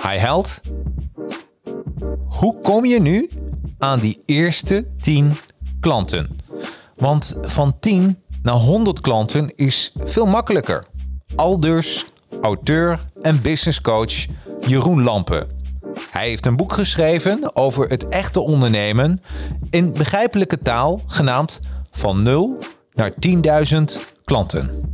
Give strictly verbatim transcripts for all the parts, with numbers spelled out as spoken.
Hij helpt. Hoe kom je nu aan die eerste tien klanten? Want van tien naar honderd klanten is veel makkelijker. Aldus auteur en businesscoach Jeroen Lampen. Hij heeft een boek geschreven over het echte ondernemen in begrijpelijke taal genaamd Van nul naar tienduizend klanten.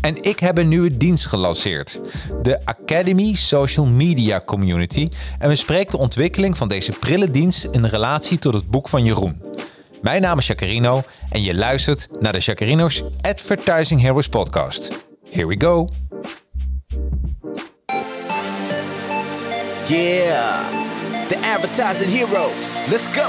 En ik heb een nieuwe dienst gelanceerd, de Academy Social Media Community. En we spreken de ontwikkeling van deze prille dienst in relatie tot het boek van Jeroen. Mijn naam is Jacarino en je luistert naar de Jacarino's Advertising Heroes podcast. Here we go! Yeah, the Advertising Heroes, let's go!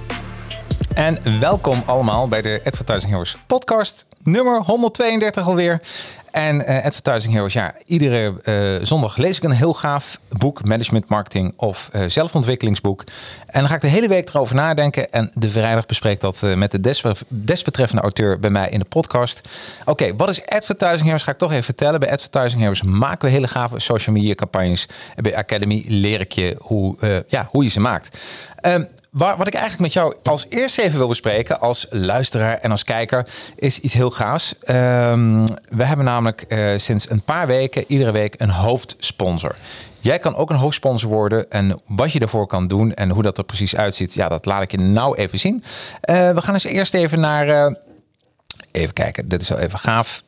En welkom allemaal bij de Advertising Heroes podcast, nummer honderdtweeëndertig alweer. En uh, Advertising Heroes, ja, iedere uh, zondag lees ik een heel gaaf boek, management, marketing of uh, zelfontwikkelingsboek. En dan ga ik de hele week erover nadenken en de vrijdag bespreek dat uh, met de des, desbetreffende auteur bij mij in de podcast. Oké, okay, wat is Advertising Heroes? Ga ik toch even vertellen. Bij Advertising Heroes maken we hele gave social media campagnes. En bij Academy leer ik je hoe, uh, ja, hoe je ze maakt. Um, Wat ik eigenlijk met jou als eerste even wil bespreken, als luisteraar en als kijker, is iets heel gaafs. Um, we hebben namelijk uh, sinds een paar weken iedere week een hoofdsponsor. Jij kan ook een hoofdsponsor worden en wat je daarvoor kan doen en hoe dat er precies uitziet, ja, dat laat ik je nou even zien. Uh, we gaan eens eerst even naar, uh, even kijken, dit is wel even gaaf,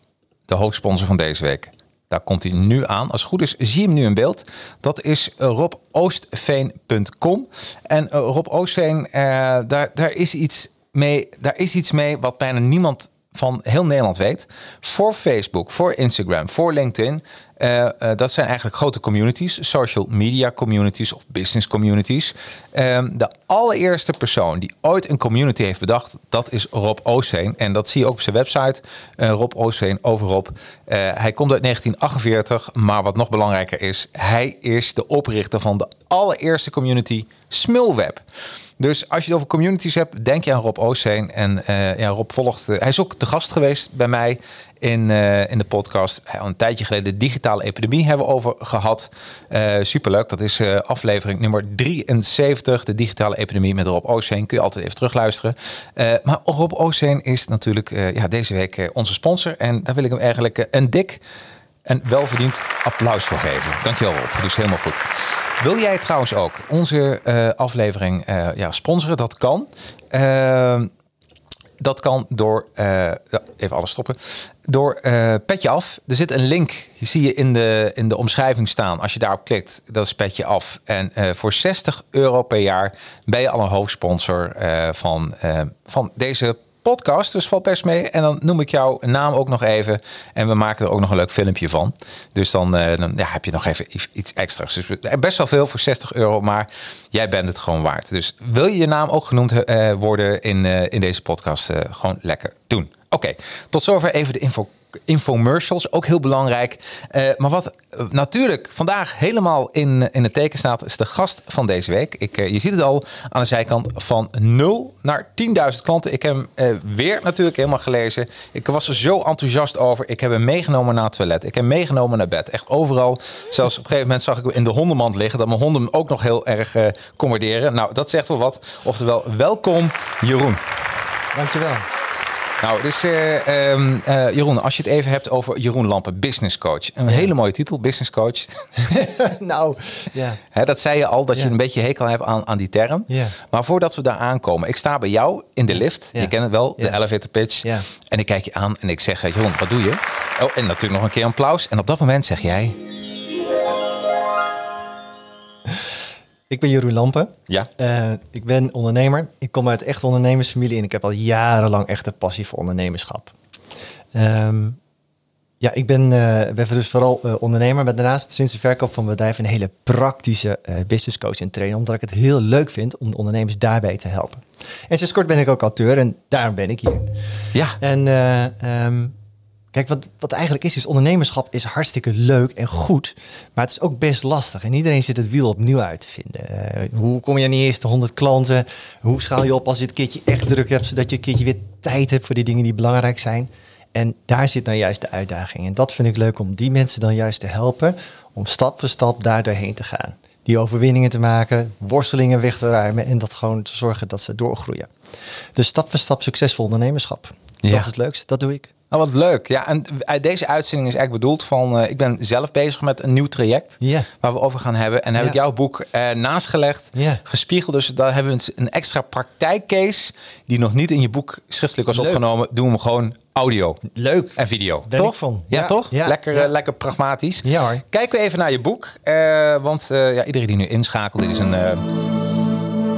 de hoofdsponsor van deze week. Daar komt hij nu aan. Als het goed is, zie je hem nu in beeld. Dat is rob oostveen punt com. En uh, Rob Oostveen, uh, daar, daar, is iets mee, daar is iets mee wat bijna niemand van heel Nederland weet. Voor Facebook, voor Instagram, voor LinkedIn. Uh, uh, dat zijn eigenlijk grote communities. Social media communities of business communities. Uh, de allereerste persoon die ooit een community heeft bedacht, dat is Rob Oostveen. En dat zie je ook op zijn website. Uh, Rob Oostveen, over Rob. Uh, hij komt uit negentien achtenveertig. Maar wat nog belangrijker is, hij is de oprichter van de allereerste community Smulweb. Dus als je het over communities hebt, denk je aan Rob Oostveen. En uh, ja, Rob volgt. Uh, hij is ook te gast geweest bij mij in, uh, in de podcast. Al een tijdje geleden de digitale epidemie hebben we over gehad. Uh, superleuk. Dat is uh, aflevering nummer drieënzeventig. De digitale epidemie met Rob Oostveen. Kun je altijd even terugluisteren. Uh, maar Rob Oostveen is natuurlijk uh, ja, deze week uh, onze sponsor. En daar wil ik hem eigenlijk uh, een dik en welverdiend applaus voor geven. Dankjewel Rob, dus helemaal goed. Wil jij trouwens ook onze uh, aflevering uh, ja, sponsoren? Dat kan. Uh, dat kan door, uh, even alles stoppen, door uh, Petje Af. Er zit een link, die zie je in de, in de omschrijving staan. Als je daarop klikt, dat is Petje Af. En uh, voor zestig euro per jaar ben je al een hoofdsponsor uh, van, uh, van deze podcast, dus valt best mee. En dan noem ik jouw naam ook nog even. En we maken er ook nog een leuk filmpje van. Dus dan, uh, dan ja, heb je nog even iets extra's. Dus best wel veel voor zestig euro, maar jij bent het gewoon waard. Dus wil je je naam ook genoemd uh, worden in, uh, in deze podcast, uh, gewoon lekker doen. Oké, okay, tot zover even de info, infomercials, ook heel belangrijk. Uh, maar wat uh, natuurlijk vandaag helemaal in, in het teken staat, is de gast van deze week. Ik, uh, je ziet het al aan de zijkant, van nul naar tienduizend klanten. Ik heb hem uh, weer natuurlijk helemaal gelezen. Ik was er zo enthousiast over. Ik heb hem meegenomen naar het toilet. Ik heb hem meegenomen naar bed. Echt overal. Zelfs op een gegeven moment zag ik hem in de hondenmand liggen, dat mijn honden hem ook nog heel erg uh, commoderen. Nou, dat zegt wel wat. Oftewel, welkom Jeroen. Dankjewel. Nou, dus uh, um, uh, Jeroen, als je het even hebt over Jeroen Lampen, business coach. Een hele mooie titel, business coach. nou, ja. He, dat zei je al, dat ja. je een beetje hekel hebt aan, aan die term. Ja. Maar voordat we daar aankomen, ik sta bij jou in de lift. Ja. Je kent het wel, ja. de elevator pitch. Ja. En ik kijk je aan en ik zeg, Jeroen, wat doe je? Oh, en natuurlijk nog een keer een applaus. En op dat moment zeg jij... Ik ben Jeroen Lampen. Ja. Uh, ik ben ondernemer. Ik kom uit echt ondernemersfamilie en ik heb al jarenlang echt een passie voor ondernemerschap. Um, ja, ik ben, uh, ben dus vooral uh, ondernemer, maar daarnaast sinds de verkoop van mijn bedrijf een hele praktische uh, business coach en trainer, omdat ik het heel leuk vind om de ondernemers daarbij te helpen. En sinds kort ben ik ook auteur en daarom ben ik hier. Ja. En uh, um, kijk, wat, wat eigenlijk is, is ondernemerschap is hartstikke leuk en goed. Maar het is ook best lastig. En iedereen zit het wiel opnieuw uit te vinden. Uh, hoe kom je aan die eerste honderd klanten? Hoe schaal je op als je het keertje echt druk hebt? Zodat je een keertje weer tijd hebt voor die dingen die belangrijk zijn. En daar zit nou juist de uitdaging. En dat vind ik leuk om die mensen dan juist te helpen. Om stap voor stap daar doorheen te gaan. Die overwinningen te maken, worstelingen weg te ruimen. En dat gewoon te zorgen dat ze doorgroeien. Dus stap voor stap succesvol ondernemerschap. Ja. Dat is het leukste. Dat doe ik. Nou, wat leuk. Ja, en deze uitzending is eigenlijk bedoeld van... Uh, ik ben zelf bezig met een nieuw traject yeah. waar we over gaan hebben. En heb yeah. ik jouw boek uh, naastgelegd, yeah. gespiegeld. Dus daar hebben we een extra praktijkcase... die nog niet in je boek schriftelijk was leuk. opgenomen. Doen we hem gewoon audio leuk en video. Ben toch? Ik van. Ja, ja, toch? Ja, lekker, ja. Uh, lekker pragmatisch. Ja, hoor. Kijken we even naar je boek. Uh, want uh, ja, iedereen die nu inschakelt, dit is een... Uh,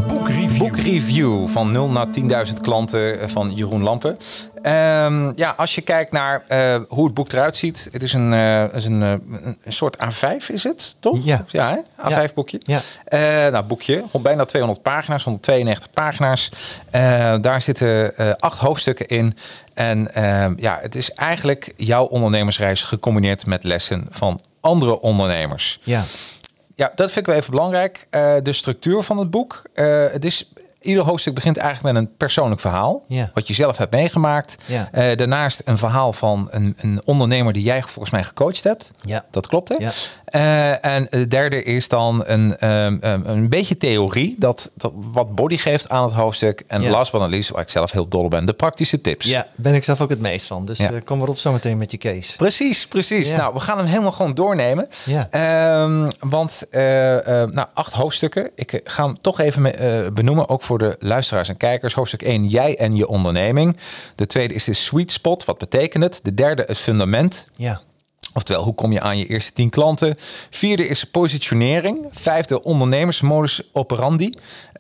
Boekreview. Boekreview van nul naar tienduizend klanten van Jeroen Lampen. Um, ja, als je kijkt naar uh, hoe het boek eruit ziet. Het is een, uh, is een, uh, een soort A vijf is het, toch? Ja. ja hè? A vijf ja. boekje. Ja. Uh, nou, boekje. Bijna tweehonderd pagina's, honderdtweeënnegentig pagina's. Uh, daar zitten uh, acht hoofdstukken in. En uh, ja, het is eigenlijk jouw ondernemersreis gecombineerd met lessen van andere ondernemers. Ja. Ja, dat vind ik wel even belangrijk. Uh, de structuur van het boek. Uh, het is, ieder hoofdstuk begint eigenlijk met een persoonlijk verhaal. Ja. Wat je zelf hebt meegemaakt. Ja. Uh, daarnaast een verhaal van een, een ondernemer die jij volgens mij gecoacht hebt. Ja. Dat klopt, hè? Ja. Uh, en de derde is dan een, um, um, een beetje theorie. Dat, dat wat body geeft aan het hoofdstuk. En ja. last but not least, waar ik zelf heel dol op ben. De praktische tips. Ja, ben ik zelf ook het meest van. Dus ja. uh, kom maar op zometeen met je case. Precies, precies. Ja. Nou, we gaan hem helemaal gewoon doornemen. Ja. Um, want uh, uh, nou, acht hoofdstukken. Ik ga hem toch even me, uh, benoemen. Ook voor de luisteraars en kijkers. Hoofdstuk één, jij en je onderneming. De tweede is de sweet spot. Wat betekent het? De derde, het fundament. Ja. Oftewel, hoe kom je aan je eerste tien klanten? Vierde is positionering. Vijfde, ondernemersmodus operandi. Uh,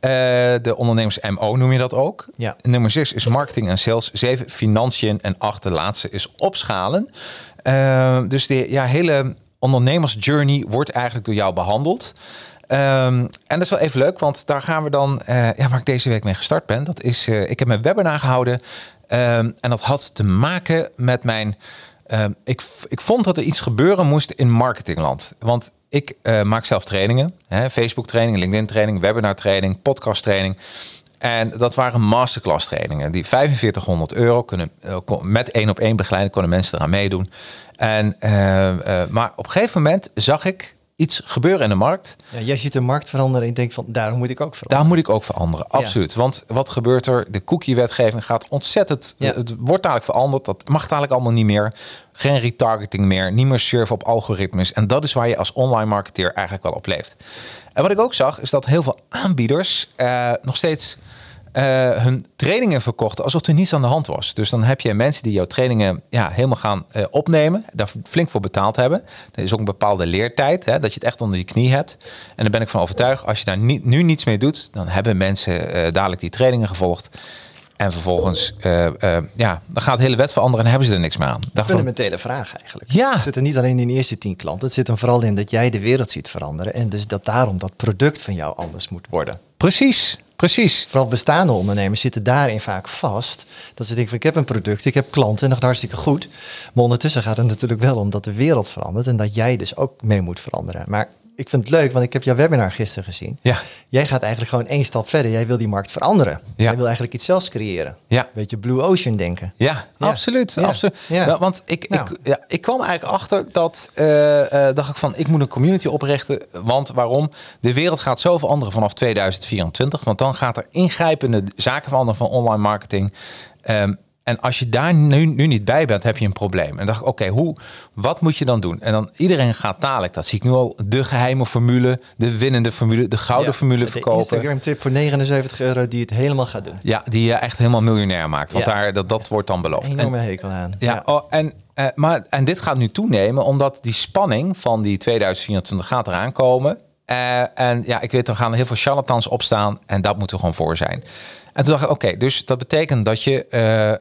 de ondernemers M O noem je dat ook. Ja. Nummer zes is marketing en sales. Zeven, financiën. En acht, de laatste is opschalen. Uh, dus de ja, hele ondernemersjourney wordt eigenlijk door jou behandeld. Um, en dat is wel even leuk, want daar gaan we dan... Uh, ja, waar ik deze week mee gestart ben, dat is... Uh, ik heb mijn webinar gehouden. Um, en dat had te maken met mijn... Uh, ik, ik vond dat er iets gebeuren moest in marketingland. Want ik uh, maak zelf trainingen. Hè, Facebook training, LinkedIn training, webinar training, podcast training. En dat waren masterclass trainingen. Die vijfenveertighonderd euro kunnen uh, met één op één begeleiden. Konden mensen eraan meedoen. En, uh, uh, maar op een gegeven moment zag ik iets gebeuren in de markt. Ja, jij ziet de markt veranderen en je denkt van, daar moet ik ook veranderen. Daar moet ik ook veranderen, absoluut. Ja. Want wat gebeurt er? De cookie-wetgeving gaat ontzettend... Ja. Het wordt dadelijk veranderd, dat mag dadelijk allemaal niet meer. Geen retargeting meer, niet meer surfen op algoritmes. En dat is waar je als online marketeer eigenlijk wel op leeft. En wat ik ook zag, is dat heel veel aanbieders eh, nog steeds... Uh, hun trainingen verkochten alsof er niets aan de hand was. Dus dan heb je mensen die jouw trainingen ja, helemaal gaan uh, opnemen, daar flink voor betaald hebben. Er is ook een bepaalde leertijd, hè, dat je het echt onder je knie hebt. En daar ben ik van overtuigd, als je daar niet, nu niets mee doet, dan hebben mensen uh, dadelijk die trainingen gevolgd. En vervolgens, uh, uh, ja, dan gaat de hele wet veranderen en hebben ze er niks meer aan. Een fundamentele vraag eigenlijk. Ja. Het zit er niet alleen in de eerste tien klanten. Het zit er vooral in dat jij de wereld ziet veranderen. En dus dat daarom dat product van jou anders moet worden. Precies, precies. Vooral bestaande ondernemers zitten daarin vaak vast. Dat ze denken van, ik heb een product, ik heb klanten en dat gaat hartstikke goed. Maar ondertussen gaat het natuurlijk wel om dat de wereld verandert. En dat jij dus ook mee moet veranderen. Maar... Ik vind het leuk, want ik heb jouw webinar gisteren gezien. Ja. Jij gaat eigenlijk gewoon één stap verder. Jij wil die markt veranderen. Ja. Jij wil eigenlijk iets zelfs creëren. Ja. Een beetje Blue Ocean denken. Ja, ja. absoluut. Ja. absoluut. Ja. Nou, want ik, nou. ik, ja, ik kwam eigenlijk achter dat... Uh, uh, dacht ik van, ik moet een community oprichten. Want waarom? De wereld gaat zo veranderen vanaf tweeduizend vierentwintig. Want dan gaat er ingrijpende zaken veranderen van online marketing... Um, En als je daar nu, nu niet bij bent, heb je een probleem. En dan dacht ik, oké, okay, hoe, wat moet je dan doen? En dan iedereen gaat dadelijk, dat zie ik nu al, de geheime formule, de winnende formule, de gouden ja, formule de verkopen. Instagram tip voor negenenzeventig euro die het helemaal gaat doen. Ja, die je echt helemaal miljonair maakt. Want ja. daar, dat, dat wordt dan beloofd. Een enorme en, hekel aan. Ja, ja. Oh, en, eh, maar, en dit gaat nu toenemen, omdat die spanning van die tweeduizend vierentwintig gaat eraan komen. Uh, en ja, ik weet, er gaan heel veel charlatans opstaan en dat moeten we gewoon voor zijn. En toen dacht ik, oké, okay, dus dat betekent dat je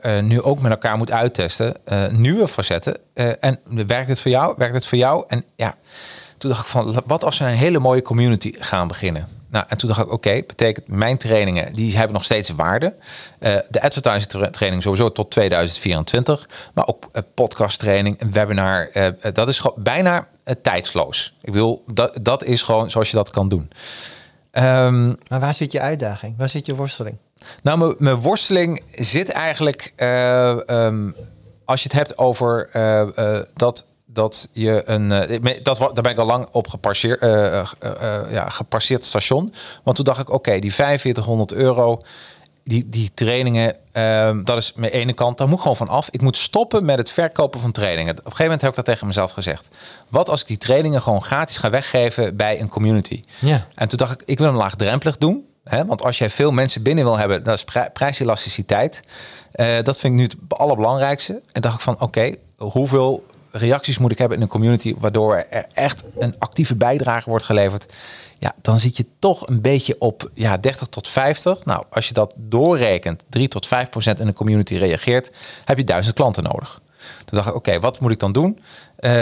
uh, uh, nu ook met elkaar moet uittesten. Uh, nieuwe facetten. Uh, en werkt het voor jou? Werkt het voor jou? En ja, toen dacht ik van, wat als we een hele mooie community gaan beginnen? Nou, en toen dacht ik, oké, okay, betekent mijn trainingen, die hebben nog steeds waarde. Uh, de advertising training sowieso tot tweeduizend vierentwintig. Maar ook uh, podcast training, webinar, uh, dat is gewoon bijna uh, tijdsloos. Ik bedoel, dat, dat is gewoon zoals je dat kan doen. Um, maar waar zit je uitdaging? Waar zit je worsteling? Nou, mijn, mijn worsteling zit eigenlijk, uh, um, als je het hebt over uh, uh, dat... dat je een dat daar ben ik al lang op gepasseerd uh, uh, uh, ja, gepasseerd station, want toen dacht ik oké, okay, die vijfenveertighonderd euro die die trainingen uh, dat is mijn ene kant, daar moet ik gewoon van af. Ik moet stoppen met het verkopen van trainingen. Op een gegeven moment heb ik dat tegen mezelf gezegd. Wat als ik die trainingen gewoon gratis ga weggeven bij een community? Ja. En toen dacht ik, ik wil hem laagdrempelig doen. He, want als jij veel mensen binnen wil hebben, dat is pri- prijselasticiteit. Uh, dat vind ik nu het allerbelangrijkste. En dacht ik van oké, okay, hoeveel reacties moet ik hebben in een community, waardoor er echt een actieve bijdrage wordt geleverd. Ja, dan zit je toch een beetje op ja, dertig tot vijftig. Nou, als je dat doorrekent, drie tot vijf procent in een community reageert, heb je duizend klanten nodig. Toen dacht ik, oké, okay, wat moet ik dan doen? Uh,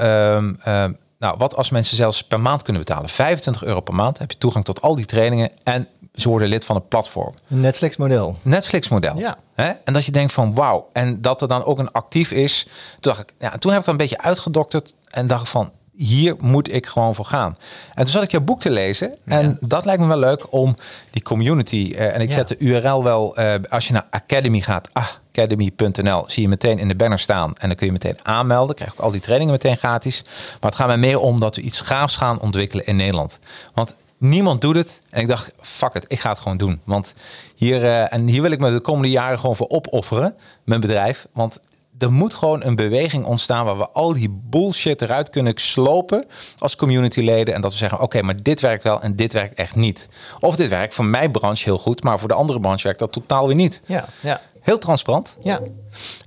uh, uh, nou, wat als mensen zelfs per maand kunnen betalen? vijfentwintig euro per maand, heb je toegang tot al die trainingen en ze worden lid van het platform. Netflix-model. Netflix-model. Ja. He? En dat je denkt van wauw. En dat er dan ook een actief is. Toen, dacht ik, ja, toen heb ik dat een beetje uitgedokterd. En dacht ik van, hier moet ik gewoon voor gaan. En toen zat ik je boek te lezen. En ja. dat lijkt me wel leuk om die community. Uh, en ik ja. zet de U R L wel. Uh, als je naar Academy gaat. Academy punt n l zie je meteen in de banner staan. En dan kun je meteen aanmelden. Krijg ik al die trainingen meteen gratis. Maar het gaat mij meer om dat we iets gaafs gaan ontwikkelen in Nederland. Want niemand doet het. En ik dacht, fuck het, ik ga het gewoon doen. Want hier, uh, en hier wil ik me de komende jaren gewoon voor opofferen. Mijn bedrijf. Want er moet gewoon een beweging ontstaan waar we al die bullshit eruit kunnen slopen als communityleden. En dat we zeggen, oké, okay, maar dit werkt wel en dit werkt echt niet. Of dit werkt voor mijn branche heel goed, maar voor de andere branche werkt dat totaal weer niet. Ja, ja. Heel transparant. Ja.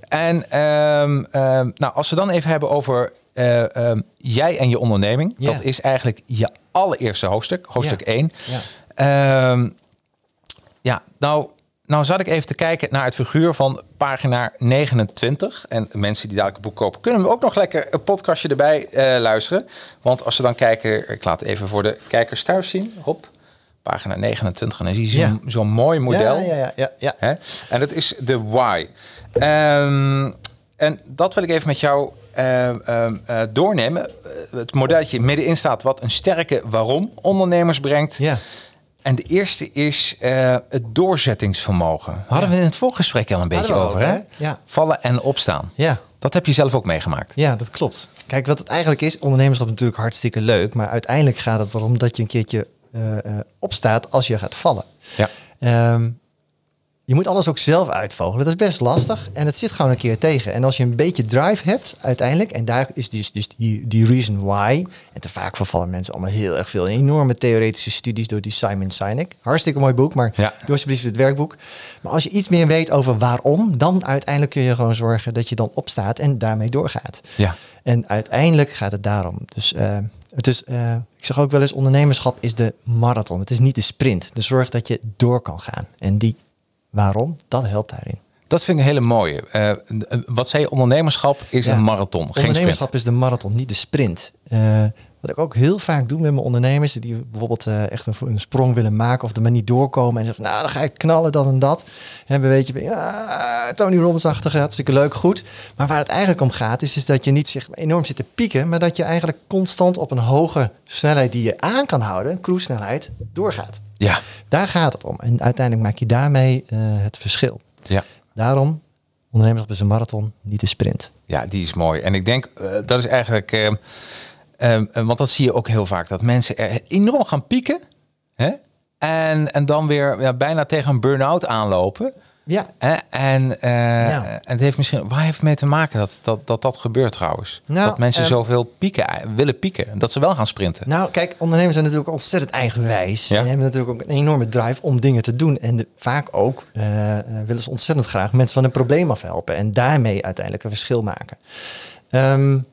En um, um, nou, als we dan even hebben over uh, um, jij en je onderneming. Ja. Dat is eigenlijk je allereerste hoofdstuk, hoofdstuk één. Ja. Ja. Um, ja, nou... Nou zat ik even te kijken naar het figuur van pagina negenentwintig. En mensen die dadelijk het boek kopen, kunnen we ook nog lekker een podcastje erbij uh, luisteren. Want als ze dan kijken, ik laat even voor de kijkers thuis zien. Hop, pagina negenentwintig. En dan zie je zo'n, ja. zo'n mooi model. Ja, ja, ja, ja, ja. Hè? En dat is de why. Um, en dat wil ik even met jou uh, uh, doornemen. Het modelletje middenin staat wat een sterke waarom ondernemers brengt. Ja. En de eerste is uh, het doorzettingsvermogen. Hadden ja. we in het voorgesprek al een beetje over, over, hè? Ja. Vallen en opstaan. Ja. Dat heb je zelf ook meegemaakt. Ja, dat klopt. Kijk, wat het eigenlijk is, ondernemerschap is natuurlijk hartstikke leuk. Maar uiteindelijk gaat het erom dat je een keertje uh, uh, opstaat als je gaat vallen. Ja. Um, je moet alles ook zelf uitvogelen. Dat is best lastig en het zit gewoon een keer tegen. En als je een beetje drive hebt uiteindelijk, en daar is dus, dus die, die reason why. En te vaak vervallen mensen allemaal heel erg veel in enorme theoretische studies door die Simon Sinek. Hartstikke mooi boek, maar ja. doe alsjeblieft het werkboek. Maar als je iets meer weet over waarom, dan uiteindelijk kun je gewoon zorgen dat je dan opstaat en daarmee doorgaat. Ja. En uiteindelijk gaat het daarom. Dus uh, het is, uh, ik zeg ook wel eens, ondernemerschap is de marathon. Het is niet de sprint. Dus zorg dat je door kan gaan en die waarom? Dat helpt daarin. Dat vind ik een hele mooie. Uh, wat zei je? Ondernemerschap is ja, een marathon, geen sprint. Ondernemerschap is de marathon, niet de sprint. Uh, wat ik ook heel vaak doe met mijn ondernemers die bijvoorbeeld uh, echt een, een sprong willen maken of er maar niet doorkomen en zeggen: nou, dan ga ik knallen dat en dat. Hebben weet je, ja, Tony Robbins-achtig, hartstikke leuk, goed. Maar waar het eigenlijk om gaat is, is dat je niet zich enorm zit te pieken, maar dat je eigenlijk constant op een hoge snelheid die je aan kan houden, cruise-snelheid, doorgaat. Ja. Daar gaat het om. En uiteindelijk maak je daarmee uh, het verschil. Ja. Daarom, ondernemerschap is een marathon, niet een sprint. Ja, die is mooi. En ik denk, uh, dat is eigenlijk... Uh, uh, want dat zie je ook heel vaak. Dat mensen er enorm gaan pieken. Hè? En, en dan weer ja, bijna tegen een burn-out aanlopen. Ja. En, en, uh, nou. en het heeft misschien, waar heeft het mee te maken dat dat, dat, dat gebeurt trouwens? Nou, dat mensen um, zoveel pieken, willen pieken, dat ze wel gaan sprinten. Nou, kijk, ondernemers zijn natuurlijk ontzettend eigenwijs. Ja. En hebben natuurlijk ook een enorme drive om dingen te doen. En de, vaak ook uh, willen ze ontzettend graag mensen van een probleem afhelpen. En daarmee uiteindelijk een verschil maken. Um,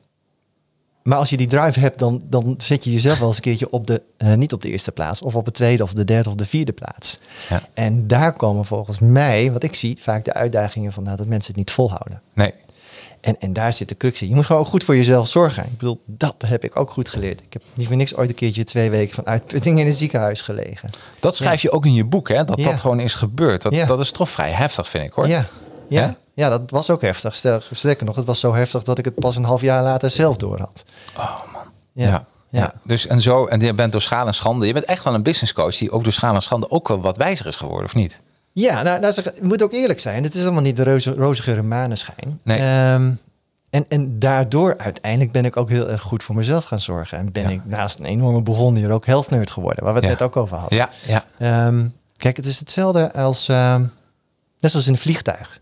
Maar als je die drive hebt, dan, dan zet je jezelf wel eens een keertje op de, uh, niet op de eerste plaats. Of op de tweede, of de derde, of de vierde plaats. Ja. En daar komen volgens mij, wat ik zie, vaak de uitdagingen vandaan dat mensen het niet volhouden. Nee. En, en daar zit de crux in. Je moet gewoon ook goed voor jezelf zorgen. Ik bedoel, dat heb ik ook goed geleerd. Ik heb niet voor niks ooit een keertje twee weken van uitputting in een ziekenhuis gelegen. Dat schrijf ja. je ook in je boek, hè? Dat ja. dat gewoon is gebeurd. Dat, ja. dat is toch vrij heftig, vind ik, hoor. Ja. Ja. ja, ja, dat was ook heftig. Sterker nog, het was zo heftig dat ik het pas een half jaar later zelf door had. Oh man. Ja. ja. ja. Dus en zo, en je bent door schade en schande. Je bent echt wel een businesscoach die ook door schade en schande ook wel wat wijzer is geworden, of niet? Ja, nou, nou zeg, moet ook eerlijk zijn. Het is allemaal niet de roze, roze geur en maneschijn. Nee. Um, en, en daardoor uiteindelijk ben ik ook heel erg goed voor mezelf gaan zorgen. En ben ja. ik naast een enorme begon hier ook health nerd geworden, waar we het ja. net ook over hadden. Ja, ja. Um, kijk, het is hetzelfde als, um, net zoals in een vliegtuig.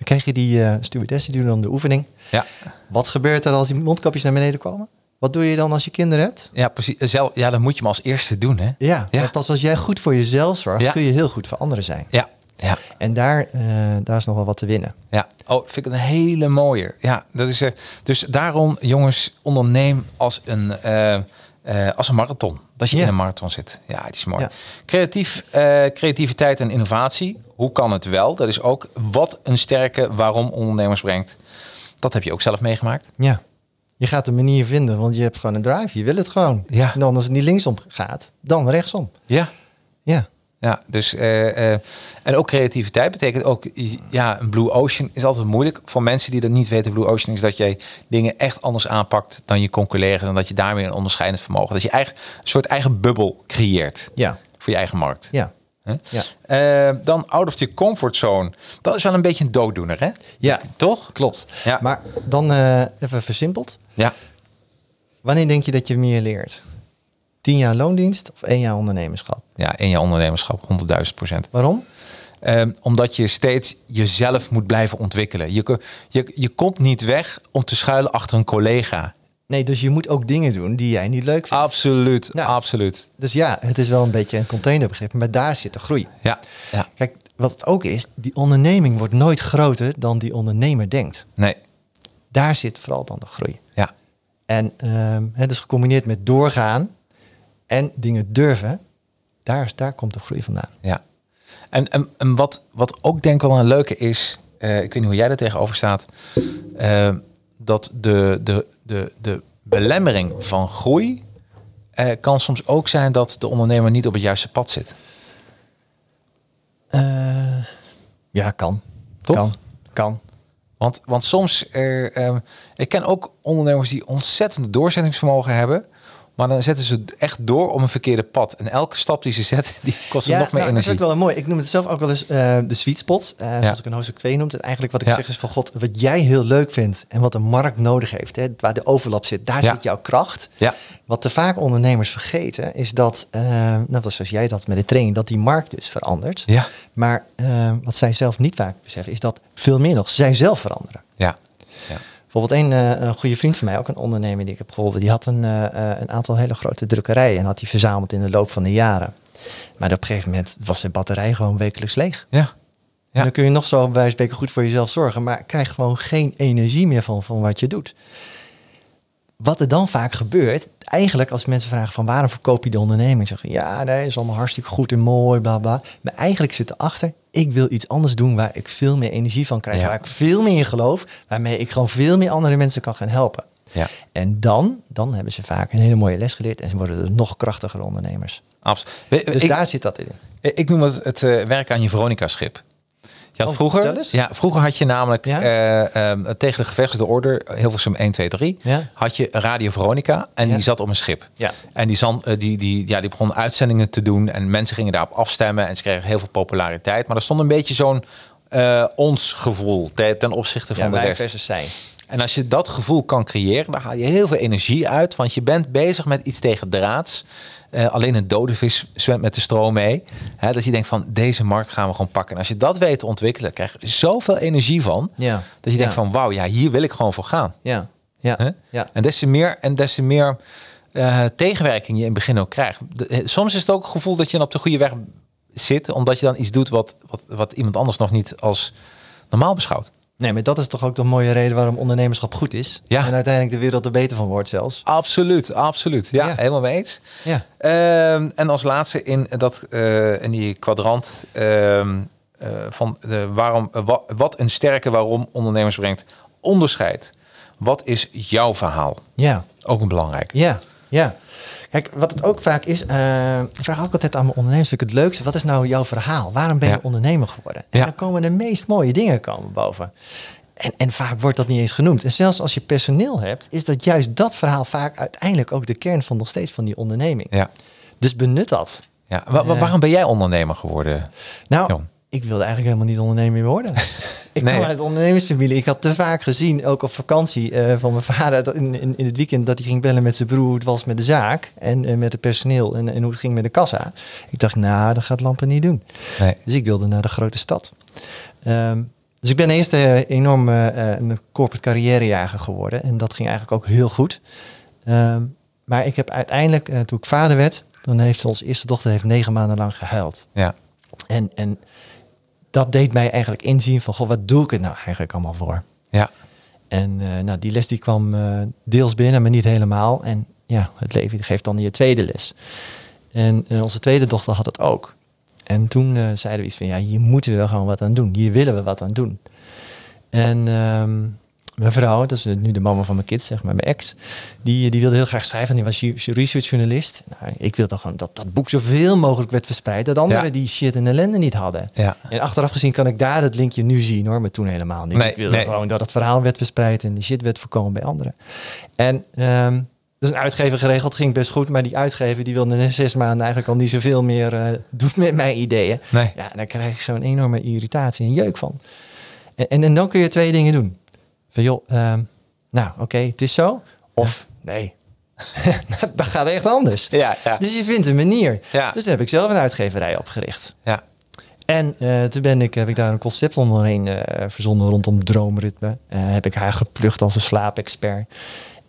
Dan krijg je die uh, stewardessen, die doen dan de oefening. Ja. Wat gebeurt er als die mondkapjes naar beneden komen? Wat doe je dan als je kinderen hebt? Ja, precies. Zelf, ja, dan moet je hem als eerste doen, hè? Ja, ja. Maar pas als jij goed voor jezelf zorgt, ja. kun je heel goed voor anderen zijn. Ja. ja. En daar, uh, daar is nog wel wat te winnen. Ja. Oh, vind ik een hele mooie. Ja, dat is, uh, dus daarom, jongens, onderneem als een, uh, uh, als een marathon. Dat je ja. in een marathon zit. Ja, die is mooi. Ja. Creatief, uh, creativiteit en innovatie. Hoe kan het wel? Dat is ook wat een sterke waarom ondernemers brengt. Dat heb je ook zelf meegemaakt. Ja, je gaat een manier vinden, want je hebt gewoon een drive. Je wil het gewoon. Ja. En dan als het niet linksom gaat, dan rechtsom. Ja. Ja. Ja, dus uh, uh, en ook creativiteit betekent ook, ja, een blue ocean is altijd moeilijk. Voor mensen die dat niet weten, blue ocean is dat jij dingen echt anders aanpakt dan je collega's. En dat je daarmee een onderscheidend vermogen, dat je eigen een soort eigen bubbel creëert. Ja. Voor je eigen markt. Ja. Ja. Uh, dan out of your comfort zone. Dat is wel een beetje een dooddoener, hè? Ja, toch? Klopt. Ja. Maar dan uh, even versimpeld. Ja. Wanneer denk je dat je meer leert? Tien jaar loondienst of één jaar ondernemerschap? Ja, één jaar ondernemerschap, honderdduizend procent. Waarom? Uh, omdat je steeds jezelf moet blijven ontwikkelen. Je, je, je komt niet weg om te schuilen achter een collega. Nee, dus je moet ook dingen doen die jij niet leuk vindt. Absoluut, nou, absoluut. Dus ja, het is wel een beetje een containerbegrip, maar daar zit de groei. Ja, ja. Kijk, wat het ook is, die onderneming wordt nooit groter dan die ondernemer denkt. Nee. Daar zit vooral dan de groei. Ja. En um, het is gecombineerd met doorgaan en dingen durven. Daar, daar komt de groei vandaan. Ja. En, en, en wat, wat ook denk ik wel een leuke is, uh, ik weet niet hoe jij daar tegenover staat. Uh, dat de, de, de, de belemmering van groei eh, kan soms ook zijn dat de ondernemer niet op het juiste pad zit. Uh, ja, kan. Toch? Kan. kan. Want, want soms, er, um, ik ken ook ondernemers die ontzettend doorzettingsvermogen hebben, maar dan zetten ze echt door om een verkeerde pad. En elke stap die ze zetten, die kost ja, nog meer nou, energie. Dat is ook wel een mooi. Ik noem het zelf ook wel eens uh, de sweet spots. Uh, ja. Zoals ik in hoofdstuk twee noemde. En eigenlijk wat ik ja. zeg is van God, wat jij heel leuk vindt en wat de markt nodig heeft. Hè, waar de overlap zit, daar ja. zit jouw kracht. Ja. Wat te vaak ondernemers vergeten is dat, uh, nou, zoals jij dat met de training, dat die markt dus verandert. Ja. Maar uh, wat zij zelf niet vaak beseffen is dat veel meer nog zij zelf veranderen. Ja. ja. Bijvoorbeeld een, uh, een goede vriend van mij, ook een ondernemer die ik heb geholpen, die had een, uh, een aantal hele grote drukkerijen en had die verzameld in de loop van de jaren. Maar op een gegeven moment was zijn batterij gewoon wekelijks leeg. Ja. ja. En dan kun je nog zo bij wijze van spreken goed voor jezelf zorgen, maar krijg gewoon geen energie meer van, van wat je doet. Wat er dan vaak gebeurt, eigenlijk als mensen vragen van waarom verkoop je de onderneming? Zeggen ja, nee, is allemaal hartstikke goed en mooi, bla bla. Maar eigenlijk zit erachter, ik wil iets anders doen waar ik veel meer energie van krijg. Ja. Waar ik veel meer in geloof, waarmee ik gewoon veel meer andere mensen kan gaan helpen. Ja. En dan, dan hebben ze vaak een hele mooie les geleerd en ze worden er nog krachtiger ondernemers. Absoluut. Dus ik, daar zit dat in. Ik noem het het uh, werk aan je Veronica-schip. Je had vroeger, ja, vroeger had je namelijk ja? uh, uh, tegen de gevestigde orde, Hilversum één, twee, drie, ja? had je Radio Veronica en ja? die zat op een schip. Ja. En die, zand, uh, die, die, ja, die begon uitzendingen te doen en mensen gingen daarop afstemmen en ze kregen heel veel populariteit. Maar er stond een beetje zo'n uh, ons gevoel ten, ten opzichte van ja, de wij rest. Versus zij. En als je dat gevoel kan creëren, dan haal je heel veel energie uit, want je bent bezig met iets tegendraads. Uh, alleen een dode vis zwemt met de stroom mee. He, dat je denkt van, deze markt gaan we gewoon pakken. En als je dat weet te ontwikkelen, krijg je zoveel energie van. Ja. Dat je ja. denkt van, wauw, ja, hier wil ik gewoon voor gaan. Ja. Ja. Huh? Ja. En des te meer... En des te meer Uh, tegenwerking je in het begin ook krijgt. De, soms is het ook het gevoel dat je dan op de goede weg zit, omdat je dan iets doet wat, wat, wat iemand anders nog niet als normaal beschouwt. Nee, maar dat is toch ook de mooie reden waarom ondernemerschap goed is. Ja. En uiteindelijk de wereld er beter van wordt zelfs. Absoluut, absoluut. Ja, ja. Helemaal mee eens. Ja. Uh, en als laatste in, dat, uh, in die kwadrant uh, uh, van de waarom, uh, wa, wat een sterke waarom ondernemers brengt. Onderscheid. Wat is jouw verhaal? Ja. Ook een belangrijk. Ja. Ja, kijk, wat het ook vaak is, uh, ik vraag ook altijd aan mijn ondernemers natuurlijk het leukste. Wat is nou jouw verhaal? Waarom ben je ja. ondernemer geworden? En ja. dan komen de meest mooie dingen komen boven. En, en vaak wordt dat niet eens genoemd. En zelfs als je personeel hebt, is dat juist dat verhaal vaak uiteindelijk ook de kern van nog steeds van die onderneming. Ja. Dus benut dat. Ja. Wa- wa- waarom ben jij ondernemer geworden? Nou, John? Ik wilde eigenlijk helemaal niet ondernemer meer worden. Ik nee. kwam uit de ondernemersfamilie. Ik had te vaak gezien, ook op vakantie uh, van mijn vader... Dat in, in, in het weekend dat hij ging bellen met zijn broer... hoe het was met de zaak en uh, met het personeel... En, en hoe het ging met de kassa. Ik dacht, nou, dat gaat Lampen niet doen. Nee. Dus ik wilde naar de grote stad. Um, dus ik ben eerst uh, enorm uh, een corporate carrièrejager geworden. En dat ging eigenlijk ook heel goed. Um, maar ik heb uiteindelijk, uh, toen ik vader werd... dan heeft onze eerste dochter heeft negen maanden lang gehuild. Ja. En... en dat deed mij eigenlijk inzien van... Goh, wat doe ik het nou eigenlijk allemaal voor? Ja. En uh, nou, die les die kwam uh, deels binnen, maar niet helemaal. En ja, het leven geeft dan je tweede les. En uh, onze tweede dochter had het ook. En toen uh, zeiden we iets van... ja, hier moeten we wel gewoon wat aan doen. Hier willen we wat aan doen. En um, mijn vrouw, dat is nu de mama van mijn kids, zeg maar, mijn ex... die, die wilde heel graag schrijven. Die was researchjournalist. Nou, ik wilde gewoon dat dat boek zoveel mogelijk werd verspreid... dat anderen ja. die shit en ellende niet hadden. Ja. En achteraf gezien kan ik daar het linkje nu zien, hoor. Maar toen helemaal niet. Nee, ik wilde nee. gewoon dat het verhaal werd verspreid... en die shit werd voorkomen bij anderen. En... Um, dus een uitgever geregeld, ging best goed. Maar die uitgever die wilde in zes maanden eigenlijk al niet zoveel meer uh, doen met mijn ideeën. Nee. Ja, daar krijg ik gewoon enorme irritatie en jeuk van. En, en, en dan kun je twee dingen doen. Van joh, uh, nou oké, okay, het is zo. Of ja. nee, dat gaat echt anders. Ja, ja. Dus je vindt een manier. Ja. Dus daar heb ik zelf een uitgeverij opgericht. Ja. En uh, toen ben ik, heb ik daar een concept omheen uh, verzonnen rondom droomritme. Uh, heb ik haar geplukt als een slaapexpert.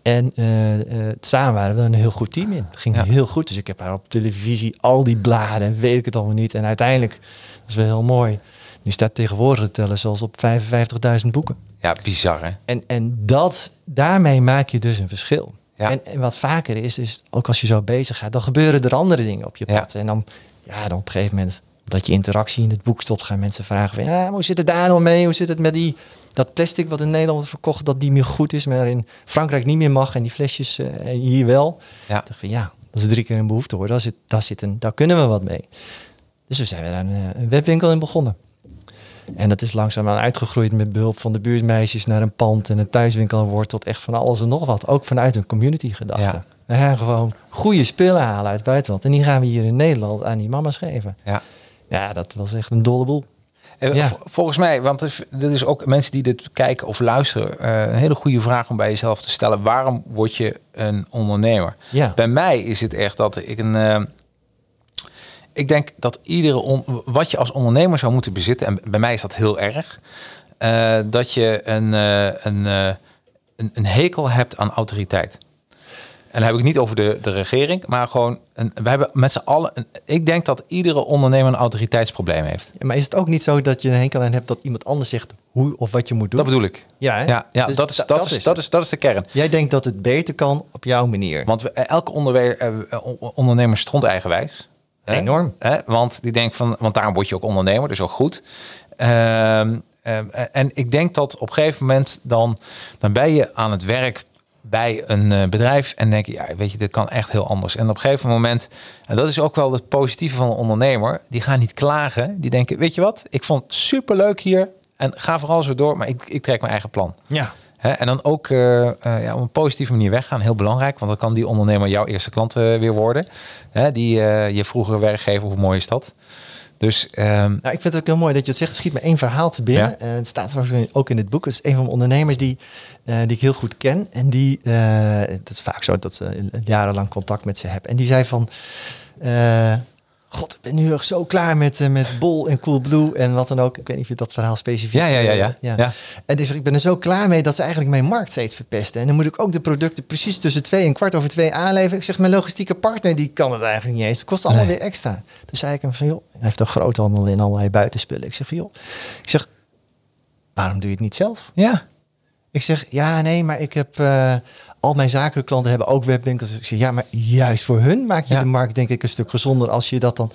En uh, uh, samen waren we er een heel goed team in. Het ging ja. heel goed. Dus ik heb haar op televisie, al die bladen, weet ik het allemaal niet. En uiteindelijk, dat is wel heel mooi... nu staat tegenwoordig te tellen zoals op vijfenvijftigduizend boeken. Ja, bizar hè? En, en dat, daarmee maak je dus een verschil. Ja. En, en wat vaker is, is ook als je zo bezig gaat... dan gebeuren er andere dingen op je pad. Ja. En dan, ja, dan op een gegeven moment, omdat je interactie in het boek stopt... gaan mensen vragen van, ja, hoe zit het daar nou mee? Hoe zit het met die... dat plastic wat in Nederland wordt verkocht, dat niet meer goed is... maar in Frankrijk niet meer mag en die flesjes uh, hier wel. Ja. Ik dacht van, ja, dat is drie keer een behoefte hoor. Daar, zit, daar, zit een, daar kunnen we wat mee. Dus toen zijn we daar een, een webwinkel in begonnen. En dat is langzaamaan uitgegroeid met behulp van de buurtmeisjes... naar een pand en een thuiswinkel wordt tot echt van alles en nog wat. Ook vanuit een community gedachte. We gaan gewoon goede spullen halen uit het buitenland. En die gaan we hier in Nederland aan die mama's geven. Ja, ja dat was echt een dolle boel. Ja. Volgens mij, want dit is ook mensen die dit kijken of luisteren... een hele goede vraag om bij jezelf te stellen. Waarom word je een ondernemer? Ja. Bij mij is het echt dat ik een... Uh, ik denk dat iedere... On, wat je als ondernemer zou moeten bezitten... en bij mij is dat heel erg... Uh, dat je een, uh, een, uh, een, een hekel hebt aan autoriteit. En dan heb ik niet over de, de regering, maar gewoon... Een, we hebben met z'n allen... Een, ik denk dat iedere ondernemer een autoriteitsprobleem heeft. Ja, maar is het ook niet zo dat je een hekel aan hebt... dat iemand anders zegt hoe of wat je moet doen? Dat bedoel ik. Ja, hè? ja, ja dus dat, is, da, dat, dat, is, is dat, is, dat is de kern. Jij denkt dat het beter kan op jouw manier. Want we, elke onderwe- eh, ondernemer stront eigenwijs. Hè? Enorm. Hè? Want die denkt van... Want daarom word je ook ondernemer, dus ook goed. Uh, uh, en ik denk dat op een gegeven moment... dan, dan ben je aan het werk... bij een bedrijf en denk je, ja, weet je, dit kan echt heel anders. En op een gegeven moment, en dat is ook wel het positieve van een ondernemer, die gaan niet klagen. Die denken, weet je wat, ik vond het superleuk hier en ga vooral zo door, maar ik, ik trek mijn eigen plan. Ja. He, en dan ook uh, uh, ja, op een positieve manier weggaan, heel belangrijk, want dan kan die ondernemer jouw eerste klant uh, weer worden. He, die uh, je vroegere werkgever, hoe mooi is dat? Dus, um... nou, ik vind het ook heel mooi dat je het zegt. Schiet me één verhaal te binnen. Ja? Uh, het staat ook in het boek. Het is een van mijn ondernemers die, uh, die ik heel goed ken. En die, uh, het is vaak zo dat ze jarenlang contact met ze hebben. En die zei van... Uh, God, ik ben nu echt zo klaar met, uh, met Bol en Coolblue en wat dan ook. Ik weet niet of je dat verhaal specifiek... Ja, ja, ja. ja. ja. ja. En dus ik ben er zo klaar mee dat ze eigenlijk mijn markt steeds verpesten. En dan moet ik ook de producten precies tussen twee en kwart over twee aanleveren. Ik zeg, mijn logistieke partner, die kan het eigenlijk niet eens. Het kost allemaal nee. weer extra. Dus zei ik hem van, joh, hij heeft een groothandel in allerlei buitenspullen. Ik zeg van, joh, ik zeg, waarom doe je het niet zelf? Ja. Ik zeg, ja, nee, maar ik heb... Uh, al mijn zakelijke klanten hebben ook webwinkels. Ik zeg, ja, maar juist voor hun maak je ja. de markt denk ik een stuk gezonder als je dat dan...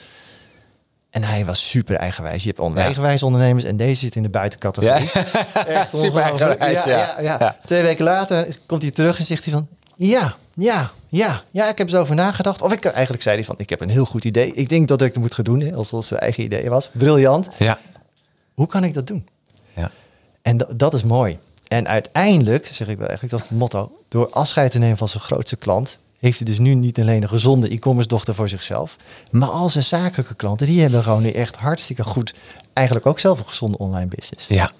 En hij was super eigenwijs. Je hebt oneigenwijs ja. ondernemers en deze zit in de buitencategorie. Ja. Echt super eigenwijs, ja, ja. Ja, ja. ja. Twee weken later komt hij terug en zegt hij van... Ja, ja, ja, ja, ik heb er zo over nagedacht. Of ik eigenlijk zei hij van, ik heb een heel goed idee. Ik denk dat ik het moet gaan doen, hè, alsof zijn eigen idee was. Briljant. Ja. Hoe kan ik dat doen? Ja. En d- dat is mooi. En uiteindelijk, zeg ik wel eigenlijk, dat is het motto... door afscheid te nemen van zijn grootste klant... heeft hij dus nu niet alleen een gezonde e-commerce dochter voor zichzelf... maar al zijn zakelijke klanten... die hebben gewoon nu echt hartstikke goed... eigenlijk ook zelf een gezonde online business. Ja.